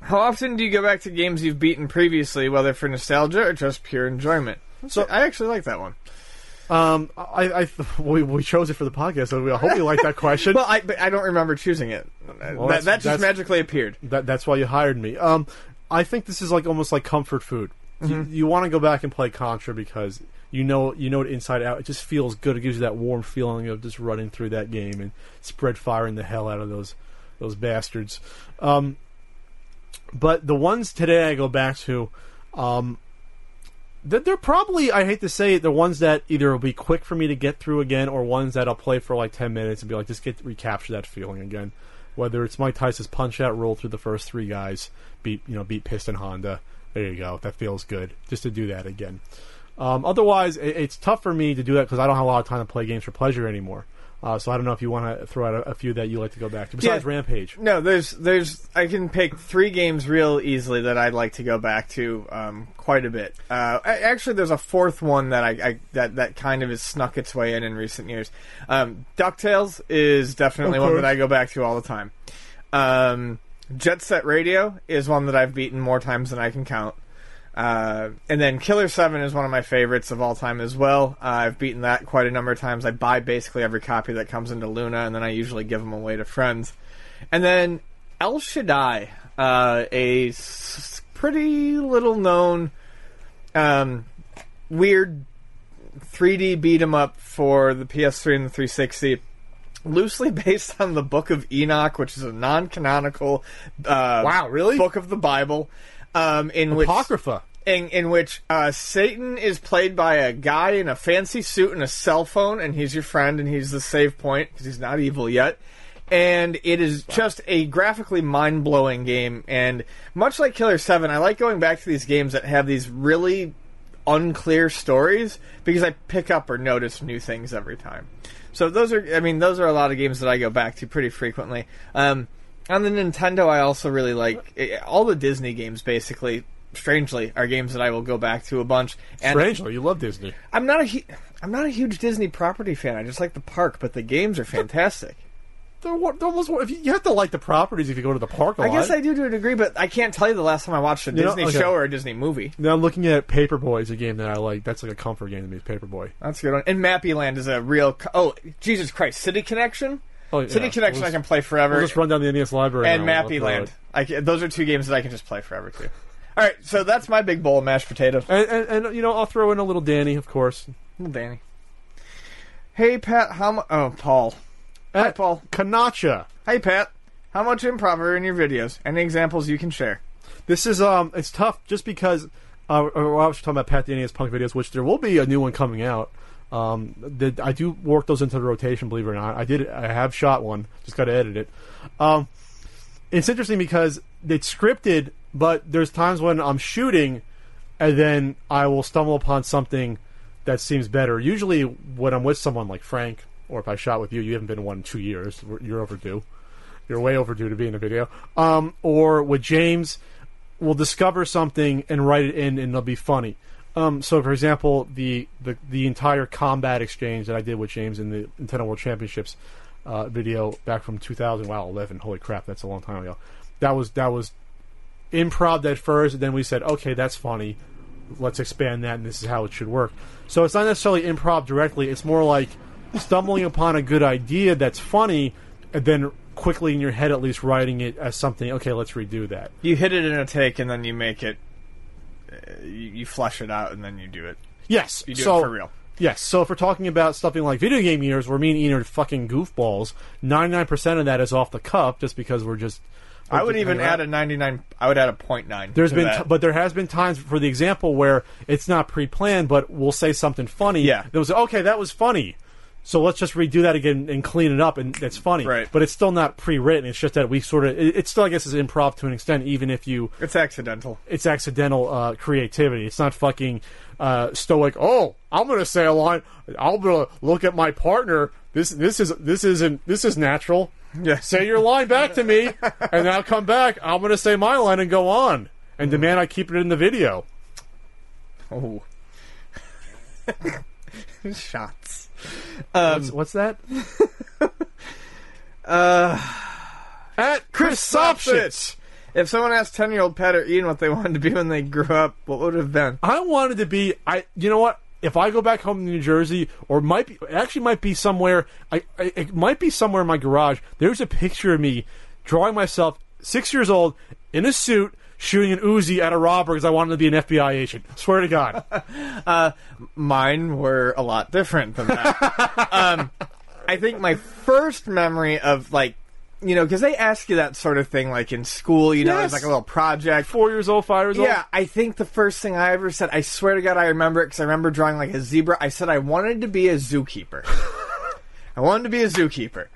How often do you go back to games you've beaten previously, whether for nostalgia or just pure enjoyment? So I actually like that one. We chose it for the podcast, so I hope you like that question. Well, I don't remember choosing it. Well, that just magically appeared. That's why you hired me. I think this is like almost like comfort food. Mm-hmm. You want to go back and play Contra because you know it inside out. It just feels good. It gives you that warm feeling of just running through that game and spread firing the hell out of those bastards. But the ones today I go back to, they're probably, I hate to say it, the ones that either will be quick for me to get through again, or ones that I'll play for like 10 minutes and be like, just recapture that feeling again. Whether it's Mike Tyson's Punch-Out, roll through the first three guys, beat Piston Honda. There you go. That feels good. Just to do that again. Otherwise, it's tough for me to do that because I don't have a lot of time to play games for pleasure anymore. So I don't know if you want to throw out a few that you like to go back to, besides Rampage. No, there's. I can pick three games real easily that I'd like to go back to quite a bit. Actually, there's a fourth one that that kind of has snuck its way in recent years. DuckTales is definitely one that I go back to all the time. Jet Set Radio is one that I've beaten more times than I can count. And then Killer 7 is one of my favorites of all time as well. I've beaten that quite a number of times. I buy basically every copy that comes into Luna, and then I usually give them away to friends. And then El Shaddai, a pretty little known weird 3D beat 'em up for the PS3 and the 360. Loosely based on the Book of Enoch, which is a non-canonical book of the Bible. Apocrypha. In which Satan is played by a guy in a fancy suit and a cell phone, and he's your friend, and he's the save point, because he's not evil yet. And it is just a graphically mind-blowing game, and much like Killer 7, I like going back to these games that have these really unclear stories, because I pick up or notice new things every time. So those are a lot of games that I go back to pretty frequently. On the Nintendo, I also really like all the Disney games, basically. strangely, are games that I will go back to a bunch. And strangely? You love Disney. I'm not a huge Disney property fan. I just like the park, but the games are fantastic. You have to like the properties if you go to the park a lot. I guess I do to a degree, but I can't tell you the last time I watched a Disney show or a Disney movie. Now I'm looking at Paperboy is a game that I like. That's like a comfort game to me, Paperboy. That's a good one. And Mappyland is a real... Oh, Jesus Christ. City Connection? Oh, yeah. City Connection I can play forever. We'll just run down the NES library. And Mappyland. Those are two games that I can just play forever, too. All right, so that's my big bowl of mashed potatoes. And you know, I'll throw in a little Danny, of course. Little Danny. Hey, Pat, how much... Oh, Paul. Hi, Paul. Kanacha. Hey, Pat. How much improv are in your videos? Any examples you can share? This is, it's tough just because, I was talking about Pat the NES Punk videos, which there will be a new one coming out. I do work those into the rotation, believe it or not. I have shot one. Just got to edit it. It's interesting because it's scripted, but there's times when I'm shooting and then I will stumble upon something that seems better. Usually when I'm with someone like Frank, or if I shot with you, you haven't been in one in 2 years. You're overdue. You're way overdue to be in a video. Or with James, we'll discover something and write it in, and it'll be funny. So, for example, the entire combat exchange that I did with James in the Nintendo World Championships video back from 2011. Holy crap, that's a long time ago. That was improv at first, and then we said, okay, that's funny. Let's expand that, and this is how it should work. So it's not necessarily improv directly. It's more like stumbling upon a good idea that's funny, and then quickly in your head at least writing it as something, okay, let's redo that. You hit it in a take, and then you make it, you flesh it out, and then you do it. Yes. You do it for real. Yes, so if we're talking about something like video game years, where me and Ian are fucking goofballs, 99% of that is off the cuff, just because we're just... I would even add a 99. I would add a 0.9. There's been, but there has been times for the example where it's not pre-planned, but we'll say something funny. Yeah. That was okay. That was funny. So let's just redo that again and clean it up, and that's funny. Right. But it's still not pre-written. It's just that we sort of... It's still, I guess, is improv to an extent, even if you... It's accidental. It's accidental creativity. It's not fucking stoic, oh, I'm going to say a line. I'm going to look at my partner. This is natural. Yeah. Say your line back to me, and I'll come back. I'm going to say my line and go on, and demand I keep it in the video. Oh. Shots. What's that? At Chris Sopshitz. If someone asked 10-year-old Pat or Ian what they wanted to be when they grew up, what would it have been? I wanted to be... You know what? If I go back home to New Jersey, or might be somewhere... It might be somewhere in my garage. There's a picture of me drawing myself 6 years old in a suit shooting an Uzi at a robber because I wanted to be an FBI agent. Swear to God. Mine were a lot different than that. I think my first memory of, because they ask you that sort of thing, in school, it's like a little project. 4 years old, 5 years old? Yeah, I think the first thing I ever said, I swear to God I remember it because I remember drawing, a zebra. I said I wanted to be a zookeeper. I wanted to be a zookeeper.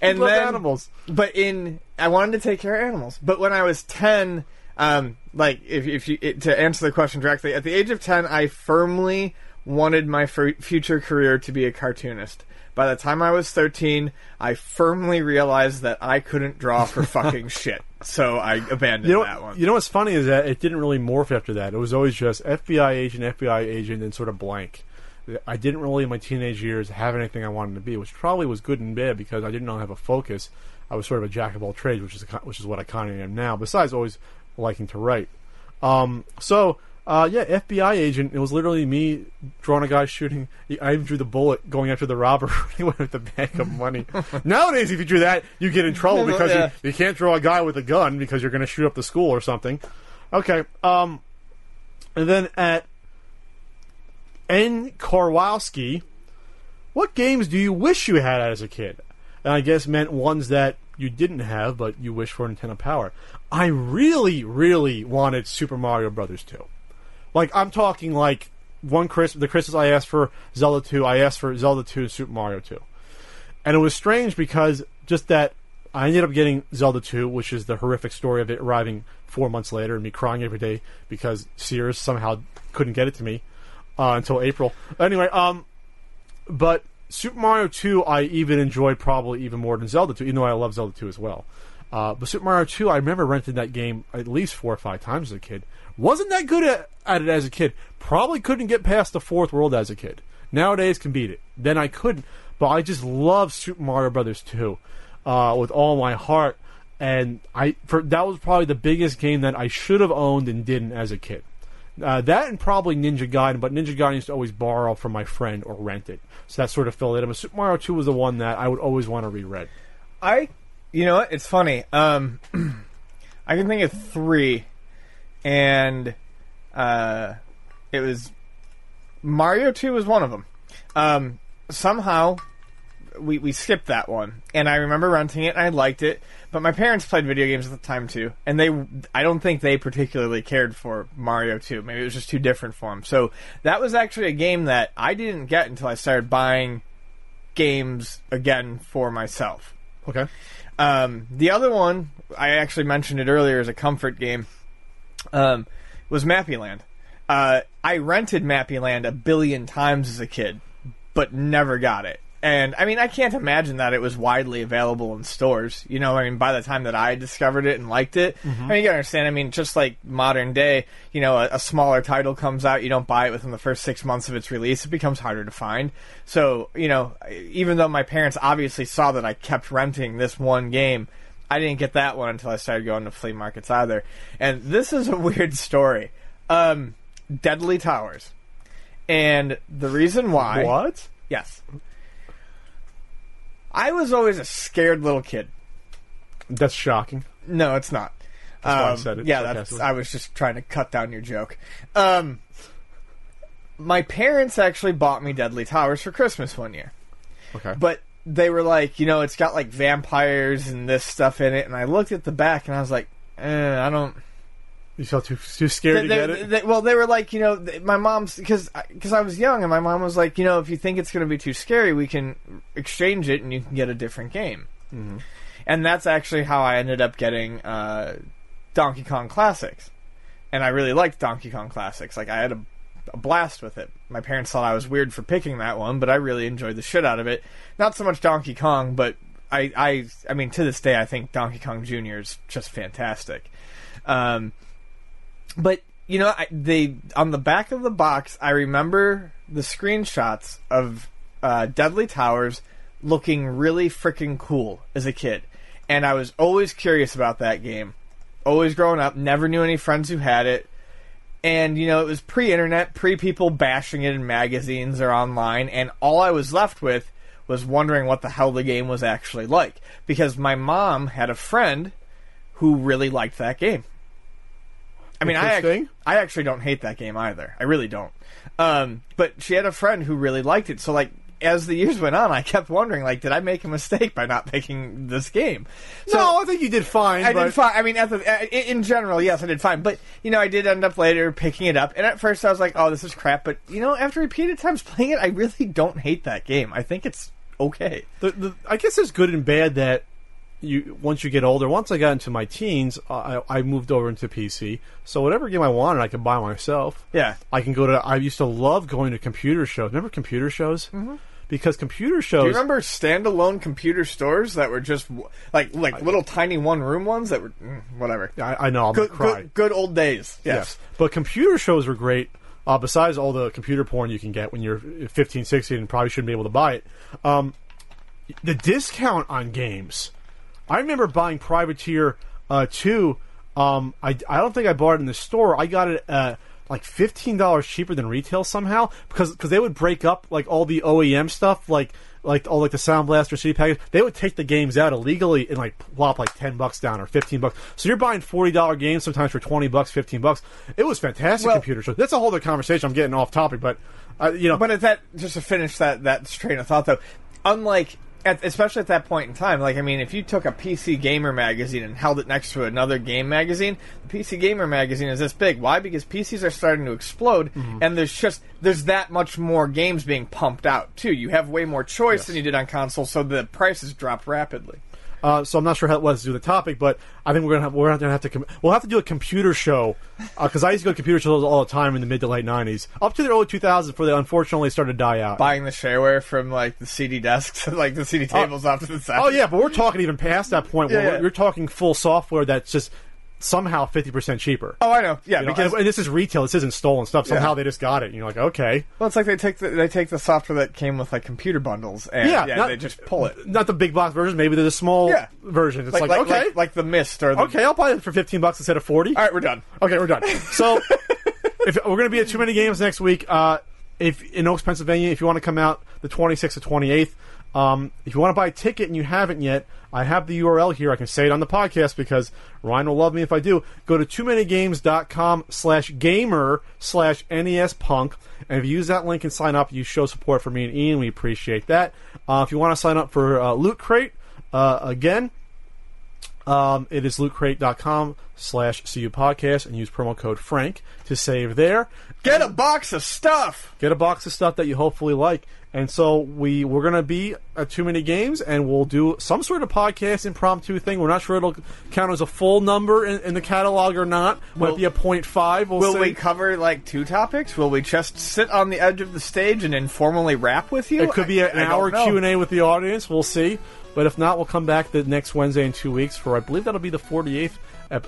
And love then, animals. I wanted to take care of animals. But when I was 10... to answer the question directly, at the age of 10, I firmly wanted my future career to be a cartoonist. By the time I was 13, I firmly realized that I couldn't draw for fucking shit, so I abandoned that one. You know what's funny is that it didn't really morph after that. It was always just FBI agent, and sort of blank. I didn't really, in my teenage years, have anything I wanted to be, which probably was good and bad because I didn't have a focus. I was sort of a jack of all trades, which is what I kind of am now. Besides, always liking to write. FBI agent, it was literally me drawing a guy shooting. I even drew the bullet going after the robber. He went with the bag of money. Nowadays, if you drew that, you get in trouble because you can't draw a guy with a gun because you're going to shoot up the school or something. Okay. And then at N. Korwowski, what games do you wish you had as a kid? And I guess meant ones that you didn't have, but you wish for Nintendo Power. I really, really wanted Super Mario Brothers 2. I'm talking, one Christmas... The Christmas I asked for Zelda 2, I asked for Zelda 2 and Super Mario 2. And it was strange because just that... I ended up getting Zelda 2, which is the horrific story of it arriving 4 months later and me crying every day because Sears somehow couldn't get it to me until April. Anyway, but... Super Mario 2, I even enjoyed probably even more than Zelda 2, even though I love Zelda 2 as well. But Super Mario 2, I remember renting that game at least 4 or 5 times as a kid. Wasn't that good at it as a kid. Probably couldn't get past the fourth world as a kid. Nowadays can beat it. Then I couldn't. But I just love Super Mario Brothers 2 with all my heart. And that was probably the biggest game that I should have owned and didn't as a kid. That and probably Ninja Gaiden, but Ninja Gaiden used to always borrow from my friend or rent it. So that sort of filled it. But Super Mario 2 was the one that I would always want to reread. You know what? It's funny. I can think of 3, and it was Mario 2 was one of them. Somehow we skipped that one, and I remember renting it, and I liked it. But my parents played video games at the time too, and I don't think they particularly cared for Mario 2. Maybe it was just too different for them. So that was actually a game that I didn't get until I started buying games again for myself. Okay. The other one, I actually mentioned it earlier as a comfort game, was Mappy Land. I rented Mappy Land 1 billion times as a kid, but never got it. And, I mean, I can't imagine that it was widely available in stores. You know, I mean, by the time that I discovered it and liked it, I mean, you gotta understand, I mean, just like modern day, you know, a smaller title comes out, you don't buy it within the first 6 months of its release, it becomes harder to find. So, you know, even though my parents obviously saw that I kept renting this one game, I didn't get that one until I started going to flea markets either. And this is a weird story. Deadly Towers. And the reason why... What? Yes. I was always a scared little kid. That's shocking. No, it's not. That's why I said it. Yeah, I was just trying to cut down your joke. My parents actually bought me Deadly Towers for Christmas one year. Okay. But they were like, you know, it's got like vampires and this stuff in it, and I looked at the back and I was like, I don't... You felt too scared to get it? They were like, you know, my mom's... Because I was young, and my mom was like, you know, if you think it's going to be too scary, we can exchange it and you can get a different game. Mm-hmm. And that's actually how I ended up getting Donkey Kong Classics. And I really liked Donkey Kong Classics. Like, I had a blast with it. My parents thought I was weird for picking that one, but I really enjoyed the shit out of it. Not so much Donkey Kong, but I mean, to this day, I think Donkey Kong Jr. is just fantastic. But, you know, on the back of the box, I remember the screenshots of Deadly Towers looking really freaking cool as a kid. And I was always curious about that game. Always growing up, never knew any friends who had it. And, you know, it was pre-internet, pre-people bashing it in magazines or online. And all I was left with was wondering what the hell the game was actually like. Because my mom had a friend who really liked that game. I mean, I actually don't hate that game either. I really don't. But she had a friend who really liked it. So, like, as the years went on, I kept wondering, like, did I make a mistake by not picking this game? So, no, I think you did fine. Did fine. I mean, in general, yes, I did fine. But, you know, I did end up later picking it up. And at first I was like, oh, this is crap. But, you know, after repeated times playing it, I really don't hate that game. I think it's okay. I guess it's good and bad that... Once you get older, once I got into my teens, I moved over into PC. So whatever game I wanted, I could buy myself. Yeah, I can go to. I used to love going to computer shows. Remember computer shows? Mm-hmm. Because computer shows. Do you remember standalone computer stores that were just like little tiny one room ones that were whatever? I know. I'm gonna cry. Good old days. Yes. But computer shows were great. Besides all the computer porn you can get when you're 15, 16, and probably shouldn't be able to buy it. The discount on games. I remember buying Privateer 2. I don't think I bought it in the store. I got it like $15 cheaper than retail somehow because they would break up like all the OEM stuff, like all like the Sound Blaster CD package. They would take the games out illegally and like plop like $10 down or $15. So you're buying $40 games sometimes for $20, $15. It was fantastic. Computer show. That's a whole other conversation. I'm getting off topic, but you know. But at that, just to finish that train of thought though, unlike. Especially at that point in time, like, I mean, if you took a PC Gamer magazine and held it next to another game magazine, the PC Gamer magazine is this big. Why? Because PCs are starting to explode, and there's that much more games being pumped out, too. You have way more choice than you did on console, so the prices drop rapidly. So I'm not sure what to do with the topic, but I think we'll have to do a computer show, because I used to go to computer shows all the time in the mid to late 90s, up to the early 2000s, before they unfortunately started to die out. Buying the shareware from like the CD desks, like the CD tables off to the side. Oh yeah, but we're talking even past that point where we're talking full software that's just somehow 50% cheaper. Oh, I know. Yeah, you know, because and this is retail. This isn't stolen stuff. Somehow they just got it. And you're like, okay. Well, it's like they take the software that came with like computer bundles and they just pull it. Not the big box version. Maybe they're the small version. It's like okay, like the Mist or the... okay, I'll buy it for $15 instead of $40. All right, we're done. Okay, we're done. So if we're gonna be at Too Many Games next week, if in Oaks, Pennsylvania, if you want to come out the 26th or 28th. If you want to buy a ticket and you haven't yet, I have the URL here. I can say it on the podcast because Ryan will love me if I do. Go to tooManyGames.com/gamer/NESPunk, and if you use that link and sign up, you show support for me and Ian. We appreciate that. If you want to sign up for Loot Crate, it is lootcrate.com/cupodcast, and use promo code Frank to save there. Get a box of stuff! Get a box of stuff that you hopefully like. And so we're going to be at Too Many Games, and we'll do some sort of podcast impromptu thing. We're not sure it'll count as a full number in the catalog or not. Might be a 0.5. Will we cover, like, two topics? Will we just sit on the edge of the stage and informally rap with you? It could be an hour Q&A with the audience. We'll see. But if not, we'll come back the next Wednesday in 2 weeks for, I believe that'll be the 48th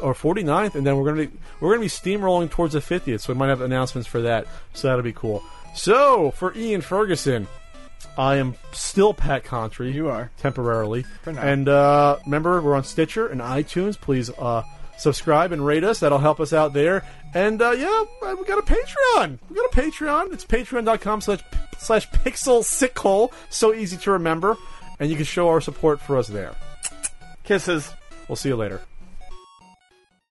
or 49th, and then we're going to be steamrolling towards the 50th, so we might have announcements for that. So that'll be cool. So, for Ian Ferguson, I am still Pat Contri. You are. Temporarily. For now. And remember, we're on Stitcher and iTunes. Please subscribe and rate us. That'll help us out there. And we got a Patreon. It's patreon.com/pixelsickhole. So easy to remember. And you can show our support for us there. Kisses. We'll see you later.